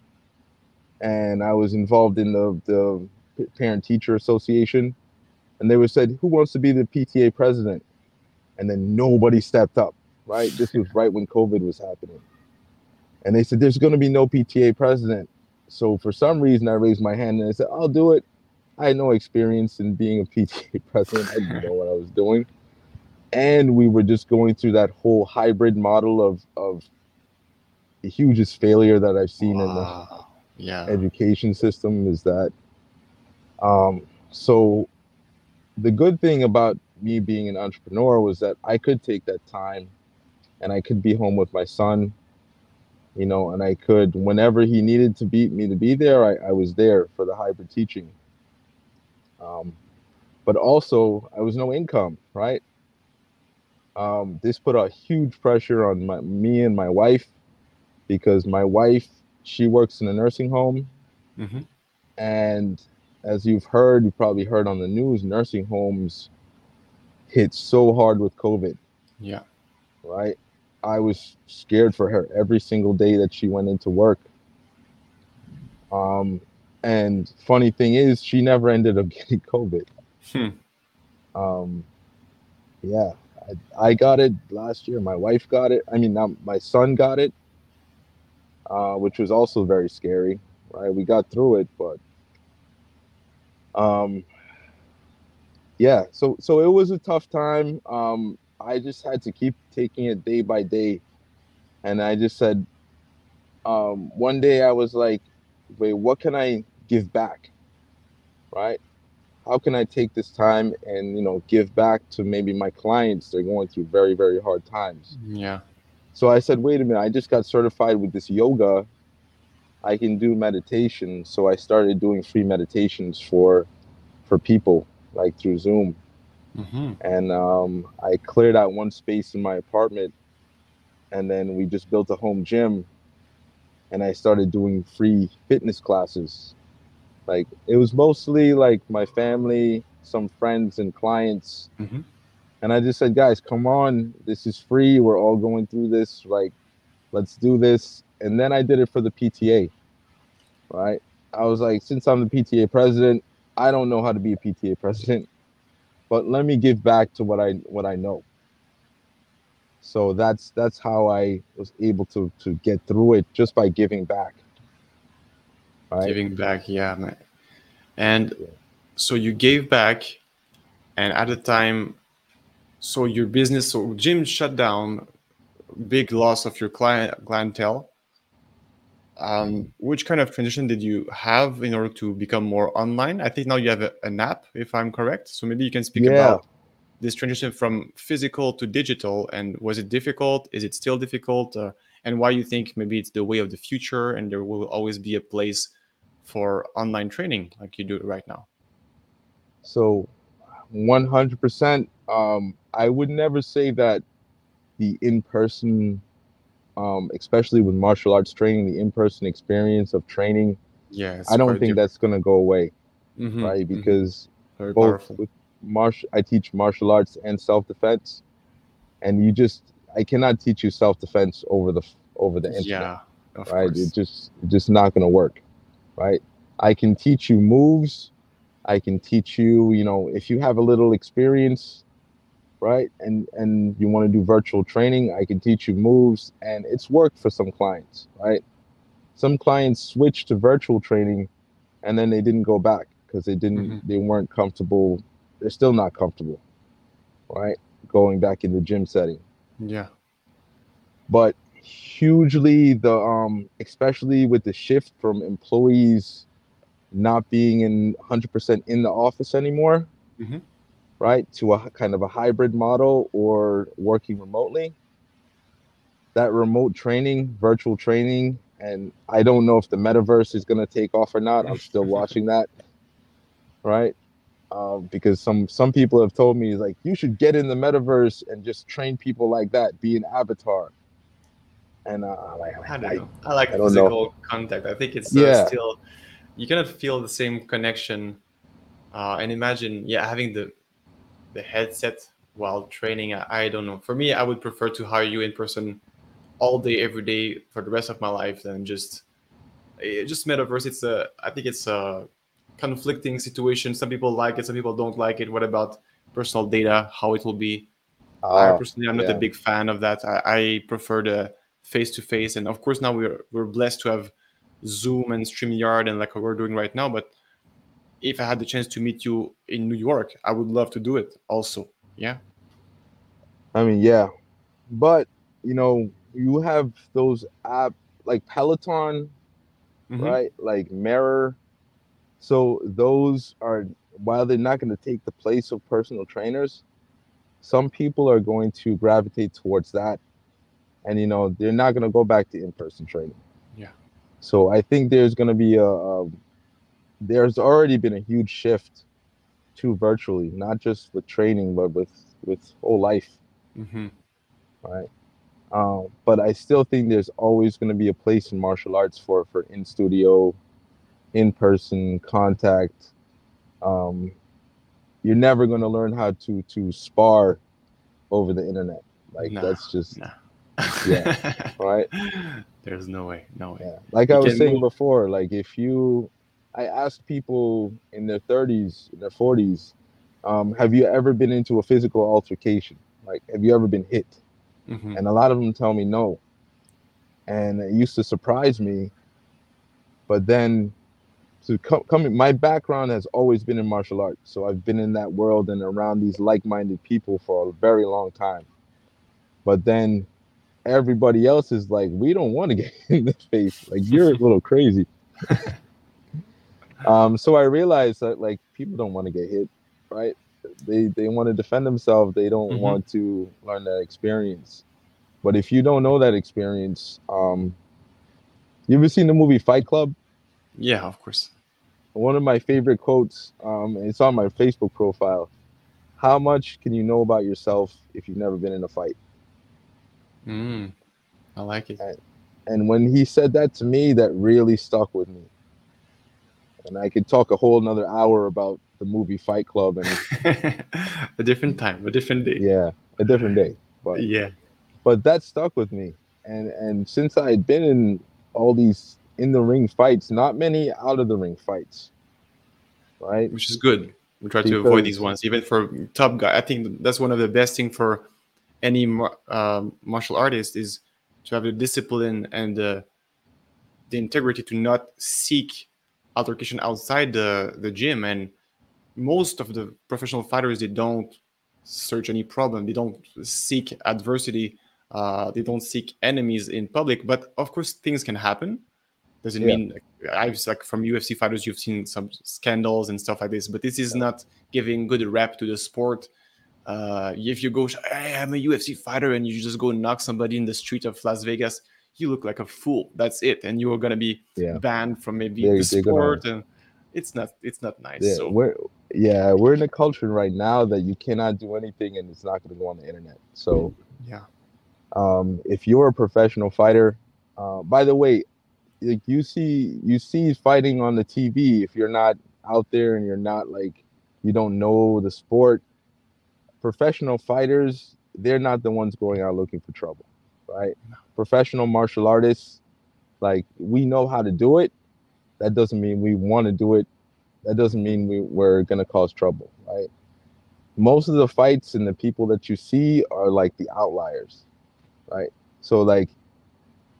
And I was involved in the, the Parent-Teacher Association. And they were said, who wants to be the P T A president? And then nobody stepped up, right? This was right when COVID was happening. And they said, there's going to be no P T A president. So for some reason, I raised my hand and I said, I'll do it. I had no experience in being a P T A president. I didn't know what I was doing. And we were just going through that whole hybrid model of, of the hugest failure that I've seen wow. in the... Yeah. education system is that. Um, so the good thing about me being an entrepreneur was that I could take that time and I could be home with my son, you know, and I could, whenever he needed to be me to be there, I, I was there for the hybrid teaching. Um, but also I was no income, right? Um, this put a huge pressure on my, me and my wife, because my wife, she works in a nursing home. Mm-hmm. And as you've heard, you probably heard on the news, nursing homes hit so hard with COVID. Yeah. Right? I was scared for her every single day that she went into work. Um, and funny thing is, she never ended up getting COVID. Hmm. Um, yeah, I, I got it last year. My wife got it. I mean, now my son got it. Uh, which was also very scary, right? We got through it, but um, yeah. So, so it was a tough time. Um, I just had to keep taking it day by day, and I just said, um, one day I was like, "Wait, what can I give back? Right? How can I take this time and, you know, give back to maybe my clients? They're going through very, very hard times." Yeah. So I said, wait a minute, I just got certified with this yoga. I can do meditation. So I started doing free meditations for for people, like through Zoom. Mm-hmm. And um, I cleared out one space in my apartment, and then we just built a home gym, and I started doing free fitness classes. Like, it was mostly like my family, some friends and clients. Mm-hmm. And I just said, guys, come on, this is free. We're all going through this. Like, let's do this. And then I did it for the P T A, right? I was like, since I'm the P T A president, I don't know how to be a P T A president, but let me give back to what I what I know. So that's that's how I was able to to get through it, just by giving back. Right? Giving back, yeah, man. And yeah. So you gave back, and at the time, so your business, so gym shut down, big loss of your client clientele. Um, which kind of transition did you have in order to become more online? I think now you have a, an app, if I'm correct. So maybe you can speak yeah. about this transition from physical to digital. And was it difficult? Is it still difficult? Uh, and why you think maybe it's the way of the future and there will always be a place for online training like you do right now? So one hundred percent. Um, I would never say that the in-person Um, especially with martial arts training, the in-person experience of training, yeah, I don't think different. that's going to go away, mm-hmm, right? Because mm-hmm. both powerful. with martial, I teach martial arts and self-defense, and you just, I cannot teach you self-defense over the over the internet, yeah, of right? Course. It just it's just not going to work, right? I can teach you moves, I can teach you, you know, if you have a little experience. Right. And and you want to do virtual training, I can teach you moves. And it's worked for some clients. Right. Some clients switched to virtual training and then they didn't go back because they didn't mm-hmm. they weren't comfortable. They're still not comfortable. Right. Going back in the gym setting. Yeah. But hugely the um, especially with the shift from employees not being in one hundred percent in the office anymore. Mm-hmm. Right, to a kind of a hybrid model or working remotely. That remote training, virtual training, and I don't know if the metaverse is going to take off or not. I'm still watching that, right? Uh, because some some people have told me, like, you should get in the metaverse and just train people like that, be an avatar. And uh, like, I don't I, know. I like I physical contact. I think it's uh, yeah. still, you kind of feel the same connection, uh, and imagine, yeah, having the the headset while training. I, I don't know. For me, I would prefer to hire you in person all day, every day for the rest of my life than just it just metaverse. It's a, I think it's a conflicting situation. Some people like it, some people don't like it. What about personal data? How it will be? Uh, I personally, I'm yeah. not a big fan of that. I, I prefer the face-to-face. And of course, now we're we're blessed to have Zoom and StreamYard and like what we're doing right now. But if I had the chance to meet you in New York, I would love to do it also. Yeah. I mean, yeah. But, you know, you have those app like Peloton, mm-hmm. right? Like Mirror. So those are, while they're not going to take the place of personal trainers, some people are going to gravitate towards that. And, you know, they're not going to go back to in-person training. Yeah. So I think there's going to be a... a there's already been a huge shift to virtually, not just with training, but with, with whole life. Mm-hmm. Right. Um, but I still think there's always going to be a place in martial arts for, for in studio, in person contact. Um, you're never going to learn how to, to spar over the internet. Like nah, that's just, nah. yeah. Right. There's no way. No way. Yeah. Like you I was can... saying before, like if you, I asked people in their thirties, in their forties, um, have you ever been into a physical altercation? Like, have you ever been hit? Mm-hmm. And a lot of them tell me no. And it used to surprise me. But then, so co- coming, my background has always been in martial arts. So I've been in that world and around these like-minded people for a very long time. But then everybody else is like, we don't want to get in the face. Like, you're a little crazy. Um, so I realized that like people don't want to get hit, right? They they want to defend themselves. They don't mm-hmm. want to learn that experience. But if you don't know that experience, um, you ever seen the movie Fight Club? Yeah, of course. One of my favorite quotes, um, it's on my Facebook profile. how much can you know about yourself if you've never been in a fight? Mm, I like it. And, and when he said that to me, that really stuck with me. And I could talk a whole another hour about the movie Fight Club. And a different time, a different day. Yeah, a different day. But yeah, but that stuck with me. And and since I had been in all these in-the-ring fights, not many out-of-the-ring fights, right? Which is good. We try because, to avoid these ones, even for top guy. I think that's one of the best thing for any uh, martial artist is to have the discipline and uh, the integrity to not seek altercation outside the, the gym. And most of the professional fighters, they don't search any problem. They don't seek adversity. Uh, they don't seek enemies in public. But of course, things can happen. Doesn't yeah. mean I've like from U F C fighters, you've seen some scandals and stuff like this, but this is yeah. not giving good rep to the sport. Uh, if you go, hey, I'm a U F C fighter, and you just go knock somebody in the street of Las Vegas, you look like a fool. That's it, and you are gonna be yeah. banned from maybe yeah, the sport. Gonna... And it's not, it's not nice. Yeah, so we're yeah, we're in a culture right now that you cannot do anything, and it's not gonna go on the internet. So yeah, um, if you're a professional fighter, uh, by the way. Like you see, you see fighting on the T V. If you're not out there and you're not like, you don't know the sport, professional fighters, they're not the ones going out looking for trouble, right? No. Professional martial artists, like we know how to do it. That doesn't mean we want to do it. That doesn't mean we, we're going to cause trouble, right? Most of the fights and the people that you see are like the outliers, right? So like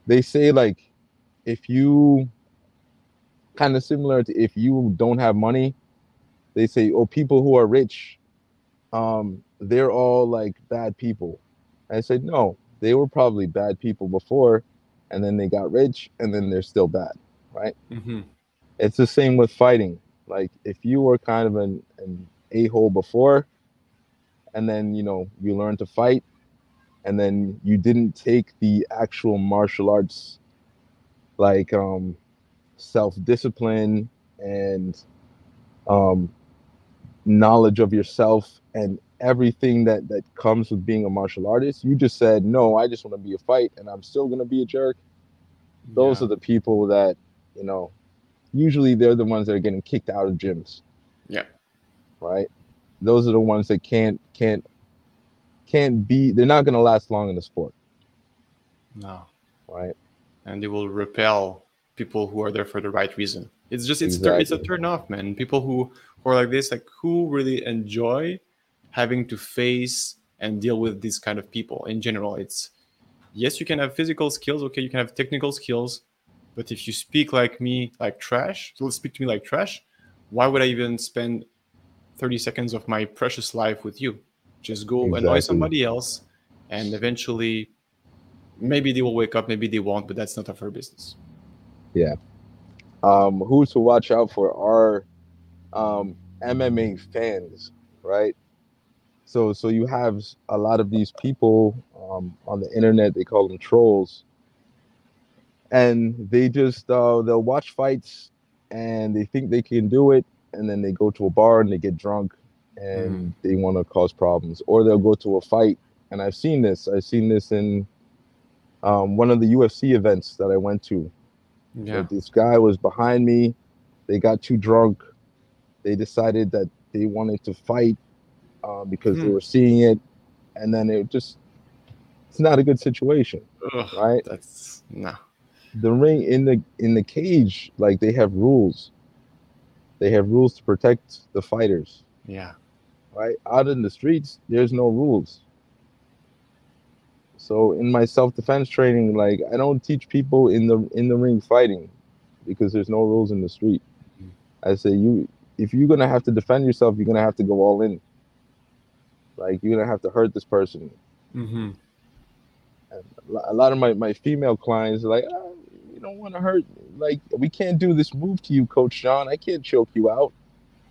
they say like, if you, kind of similar to if you don't have money, they say, oh, people who are rich, um, they're all like bad people. And I said, no, they were probably bad people before, and then they got rich, and then they're still bad, right? Mm-hmm. It's the same with fighting. Like if you were kind of an, an a-hole before, and then, you know, you learned to fight, and then you didn't take the actual martial arts like um, self-discipline and um, knowledge of yourself and everything that, that comes with being a martial artist. You just said, no, I just want to be a fight and I'm still going to be a jerk. Those yeah. are the people that, you know, usually they're the ones that are getting kicked out of gyms. Yeah. Right? Those are the ones that can't, can't, can't be, they're not going to last long in the sport. No. Right? And they will repel people who are there for the right reason. It's just, it's exactly. it's a turn off, man. People who, who are like this, like who really enjoy having to face and deal with these kind of people in general. It's, yes, you can have physical skills. Okay, you can have technical skills. But if you speak like me, like trash, so speak to me like trash, why would I even spend thirty seconds of my precious life with you? Just go exactly. annoy somebody else and eventually... Maybe they will wake up, maybe they won't, but that's not of our business. Yeah. Um, who to watch out for are um, M M A fans, right? So so you have a lot of these people um, on the internet, they call them trolls. And they just, uh, they'll watch fights and they think they can do it. And then they go to a bar and they get drunk and mm. they want to cause problems. Or they'll go to a fight. And I've seen this. I've seen this in... Um, one of the U F C events that I went to. Yeah. So this guy was behind me. They got too drunk. They decided that they wanted to fight uh, because mm. they were seeing it. And then it just, it's not a good situation. Ugh, right? That's, no. Nah. The ring in the in the cage, like they have rules. They have rules to protect the fighters. Yeah. Right? Out in the streets, there's no rules. So in my self-defense training, like I don't teach people in the in the ring fighting because there's no rules in the street. I say you if you're gonna have to defend yourself, you're gonna have to go all in. Like you're gonna have to hurt this person. Mm-hmm. And a lot of my, my female clients are like, oh, you don't want to hurt me. Like we can't do this move to you, Coach John. I can't choke you out.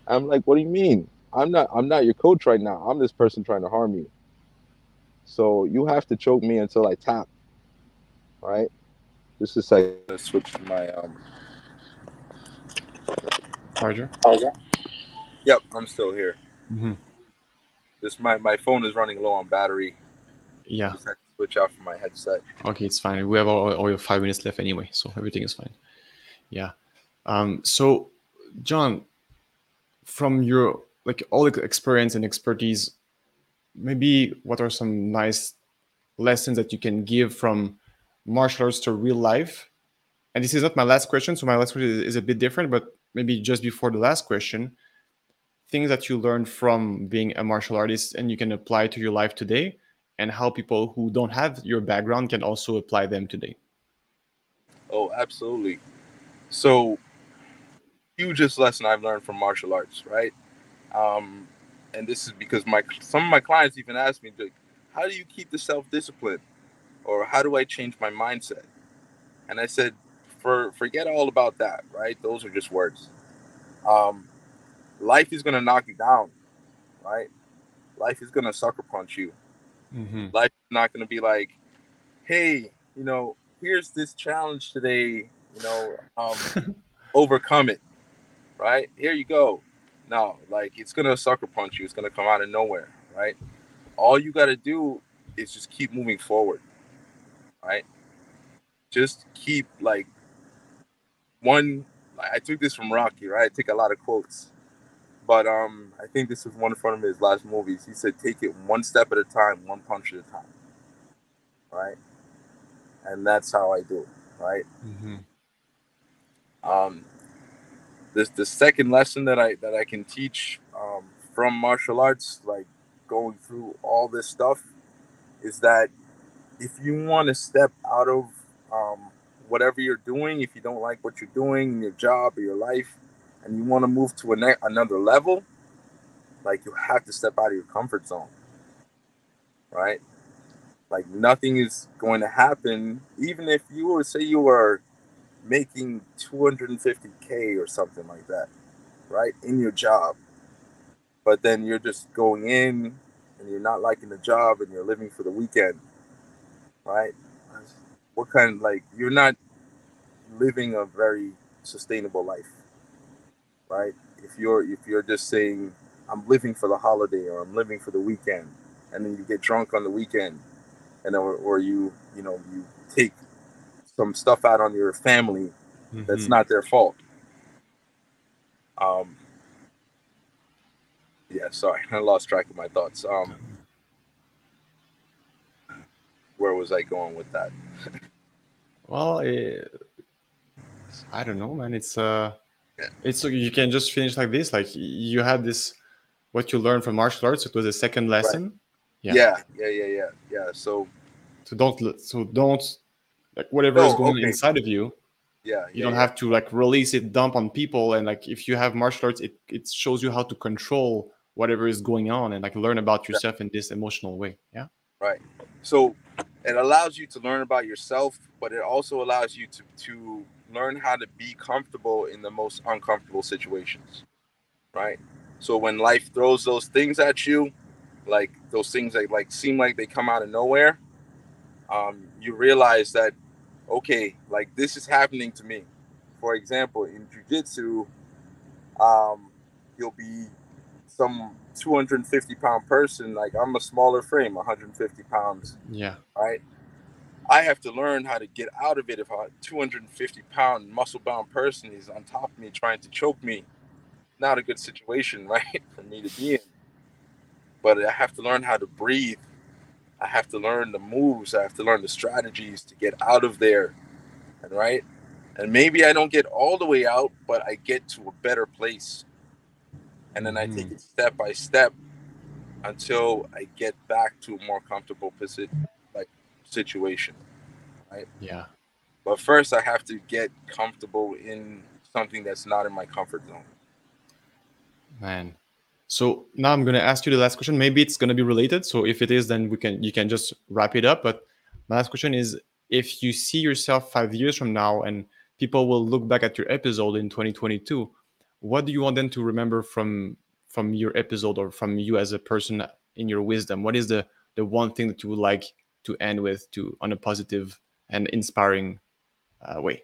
I'm like, what do you mean? I'm not I'm not your coach right now. I'm this person trying to harm you. So you have to choke me until I tap, right? Just a second. I'm going to switch to my um... charger. Oh, yeah. Yep, I'm still here. Mm-hmm. This my, my phone is running low on battery. Yeah. I switch out from my headset. Okay, it's fine. We have all, all your five minutes left anyway, so everything is fine. Yeah. Um. So, John, from your like all the experience and expertise, maybe what are some nice lessons that you can give from martial arts to real life? And this is not my last question, so my last question is a bit different, but maybe just before the last question, things that you learned from being a martial artist and you can apply to your life today, and how people who don't have your background can also apply them today. Oh, absolutely. So, hugest lesson I've learned from martial arts, right? Um, and this is because my some of my clients even ask me, like, how do you keep the self-discipline? Or how do I change my mindset? And I said, For, forget all about that, right? Those are just words. Um, life is going to knock you down, right? Life is going to sucker punch you. Mm-hmm. Life is not going to be like, hey, you know, here's this challenge today, you know, um, overcome it, right? Here you go. No, like it's going to sucker punch you. It's going to come out of nowhere, right? All you got to do is just keep moving forward, right? Just keep like, One, I took this from Rocky, right? I take a lot of quotes, but um, I think this was one of one of his last movies. He said, "Take it one step at a time, one punch at a time." Right, and that's how I do it. Right. Mm-hmm. Um, this the second lesson that I that I can teach um, from martial arts, like going through all this stuff, is that if you want to step out of um, whatever you're doing, if you don't like what you're doing in your job or your life, and you want to move to an- another level, like you have to step out of your comfort zone, right? Like nothing is going to happen. Even if you were, say you were making two hundred fifty K or something like that, right? In your job, but then you're just going in and you're not liking the job and you're living for the weekend, right? What kind of, like, you're not living a very sustainable life, right? If you're if you're just saying, I'm living for the holiday or I'm living for the weekend, and then you get drunk on the weekend, and or, or you you know you take some stuff out on your family, mm-hmm. that's not their fault. Um. Yeah, sorry, I lost track of my thoughts. Um. Where was I going with that? Well, it, I don't know, man. It's uh, yeah. it's you can just finish like this. Like you had this, what you learned from martial arts. It was a second lesson. Right. Yeah. yeah, yeah, yeah, yeah, yeah. So, so don't, so don't, like whatever oh, is going okay. inside of you. Yeah, you yeah, don't yeah. have to like release it, dump on people, and like if you have martial arts, it it shows you how to control whatever is going on and like learn about yourself yeah. in this emotional way. Yeah. Right. So. It allows you to learn about yourself, but it also allows you to, to learn how to be comfortable in the most uncomfortable situations, right? So when life throws those things at you, like those things that like seem like they come out of nowhere, um, you realize that, okay, like this is happening to me. For example, in jiu-jitsu, um, you'll be some two hundred fifty pound person, like I'm a smaller frame, one hundred fifty pounds. Yeah. Right. I have to learn how to get out of it if a two hundred fifty pound muscle bound person is on top of me trying to choke me. Not a good situation, right, for me to be in. But I have to learn how to breathe. I have to learn the moves. I have to learn the strategies to get out of there. And right. And maybe I don't get all the way out, but I get to a better place. And then I take it step by step until I get back to a more comfortable position, like situation, right? Yeah. But first, I have to get comfortable in something that's not in my comfort zone. Man, so now I'm going to ask you the last question. Maybe it's going to be related. So if it is, then we can you can just wrap it up. But my last question is: if you see yourself five years from now, and people will look back at your episode in twenty twenty-two. What do you want them to remember from from your episode or from you as a person in your wisdom? What is the, the one thing that you would like to end with to on a positive and inspiring uh, way?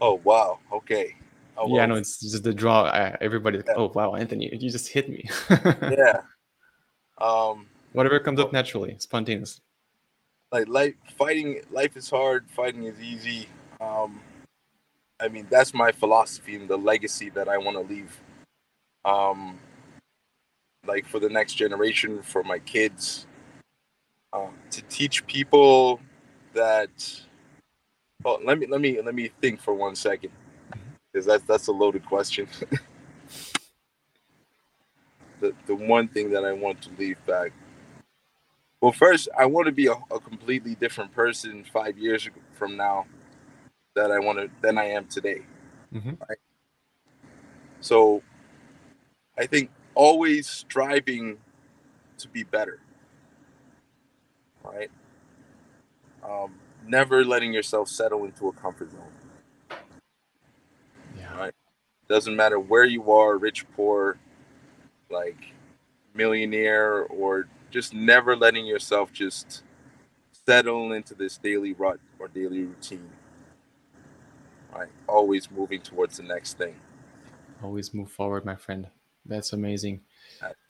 Oh, wow. Okay. Oh, well. Yeah, no, it's just the draw. I, everybody, yeah. Oh wow, Anthony, you just hit me. Yeah. Um, Whatever comes up naturally, spontaneous. Like life, fighting. Life is hard. Fighting is easy. Um, I mean, that's my philosophy and the legacy that I want to leave. Um, like for the next generation, for my kids, um, to teach people that. Oh, let me let me let me think for one second. Because that's that's a loaded question. the the one thing that I want to leave back. Well, first, I want to be a, a completely different person five years from now that I want to than I am today. Mm-hmm. Right? So, I think always striving to be better. Right. Um, never letting yourself settle into a comfort zone. Right. Doesn't matter where you are, rich, poor, like millionaire, or just never letting yourself just settle into this daily rut or daily routine. Right. Always moving towards the next thing. Always move forward, my friend. That's amazing.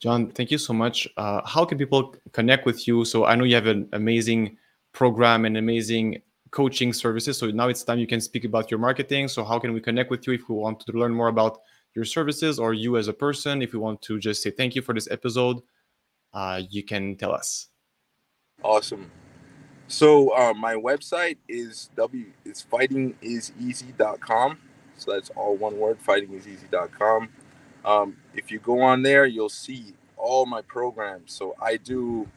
John, thank you so much. Uh, how can people connect with you? So I know you have an amazing program and amazing coaching services. So now it's time you can speak about your marketing. So how can we connect with you if we want to learn more about your services or you as a person? If we want to just say thank you for this episode, uh, you can tell us. Awesome. So uh, my website is w it's fighting is easy dot com. So that's all one word, fighting is easy dot com. Um, if you go on there, you'll see all my programs. So I do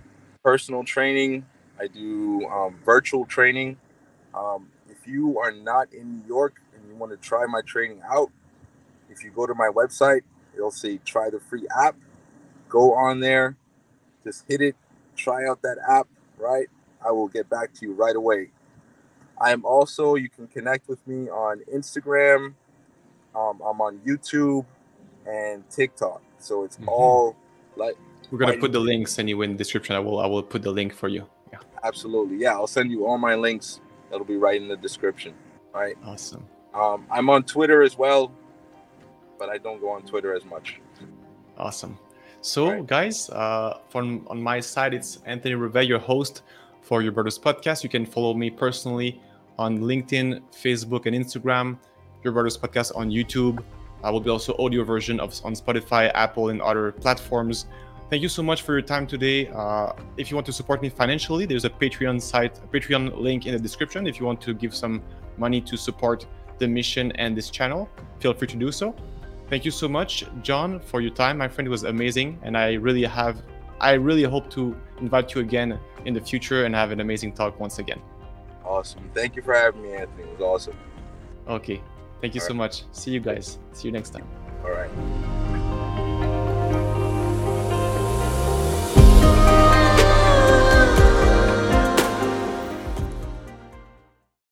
personal training. I do um, virtual training. Um, if you are not in New York and you want to try my training out, if you go to my website, it'll say try the free app. Go on there, just hit it, try out that app, right? I will get back to you right away. I'm also, you can connect with me on Instagram. Um, I'm on YouTube and TikTok. So it's mm-hmm. all like... We're going to put the links anyway in the description. I will, I will put the link for you. Yeah. Absolutely. Yeah, I'll send you all my links. That'll be right in the description. All right. Awesome. Um, I'm on Twitter as well, but I don't go on Twitter as much. Awesome. So, right. guys, uh, from on my side, it's Anthony Rivet, your host for your Virtus Podcast. You can follow me personally on LinkedIn, Facebook, and Instagram. Your Virtus Podcast on YouTube. I will be also audio version of on Spotify, Apple, and other platforms. Thank you so much for your time today. Uh, if you want to support me financially, there's a Patreon site, a Patreon link in the description. If you want to give some money to support the mission and this channel, feel free to do so. Thank you so much, John, for your time. My friend, it was amazing. And I really have, I really hope to invite you again in the future and have an amazing talk once again. Awesome. Thank you for having me, Anthony. It was awesome. Okay. Thank you All so right. much. See you guys. See you next time. All right.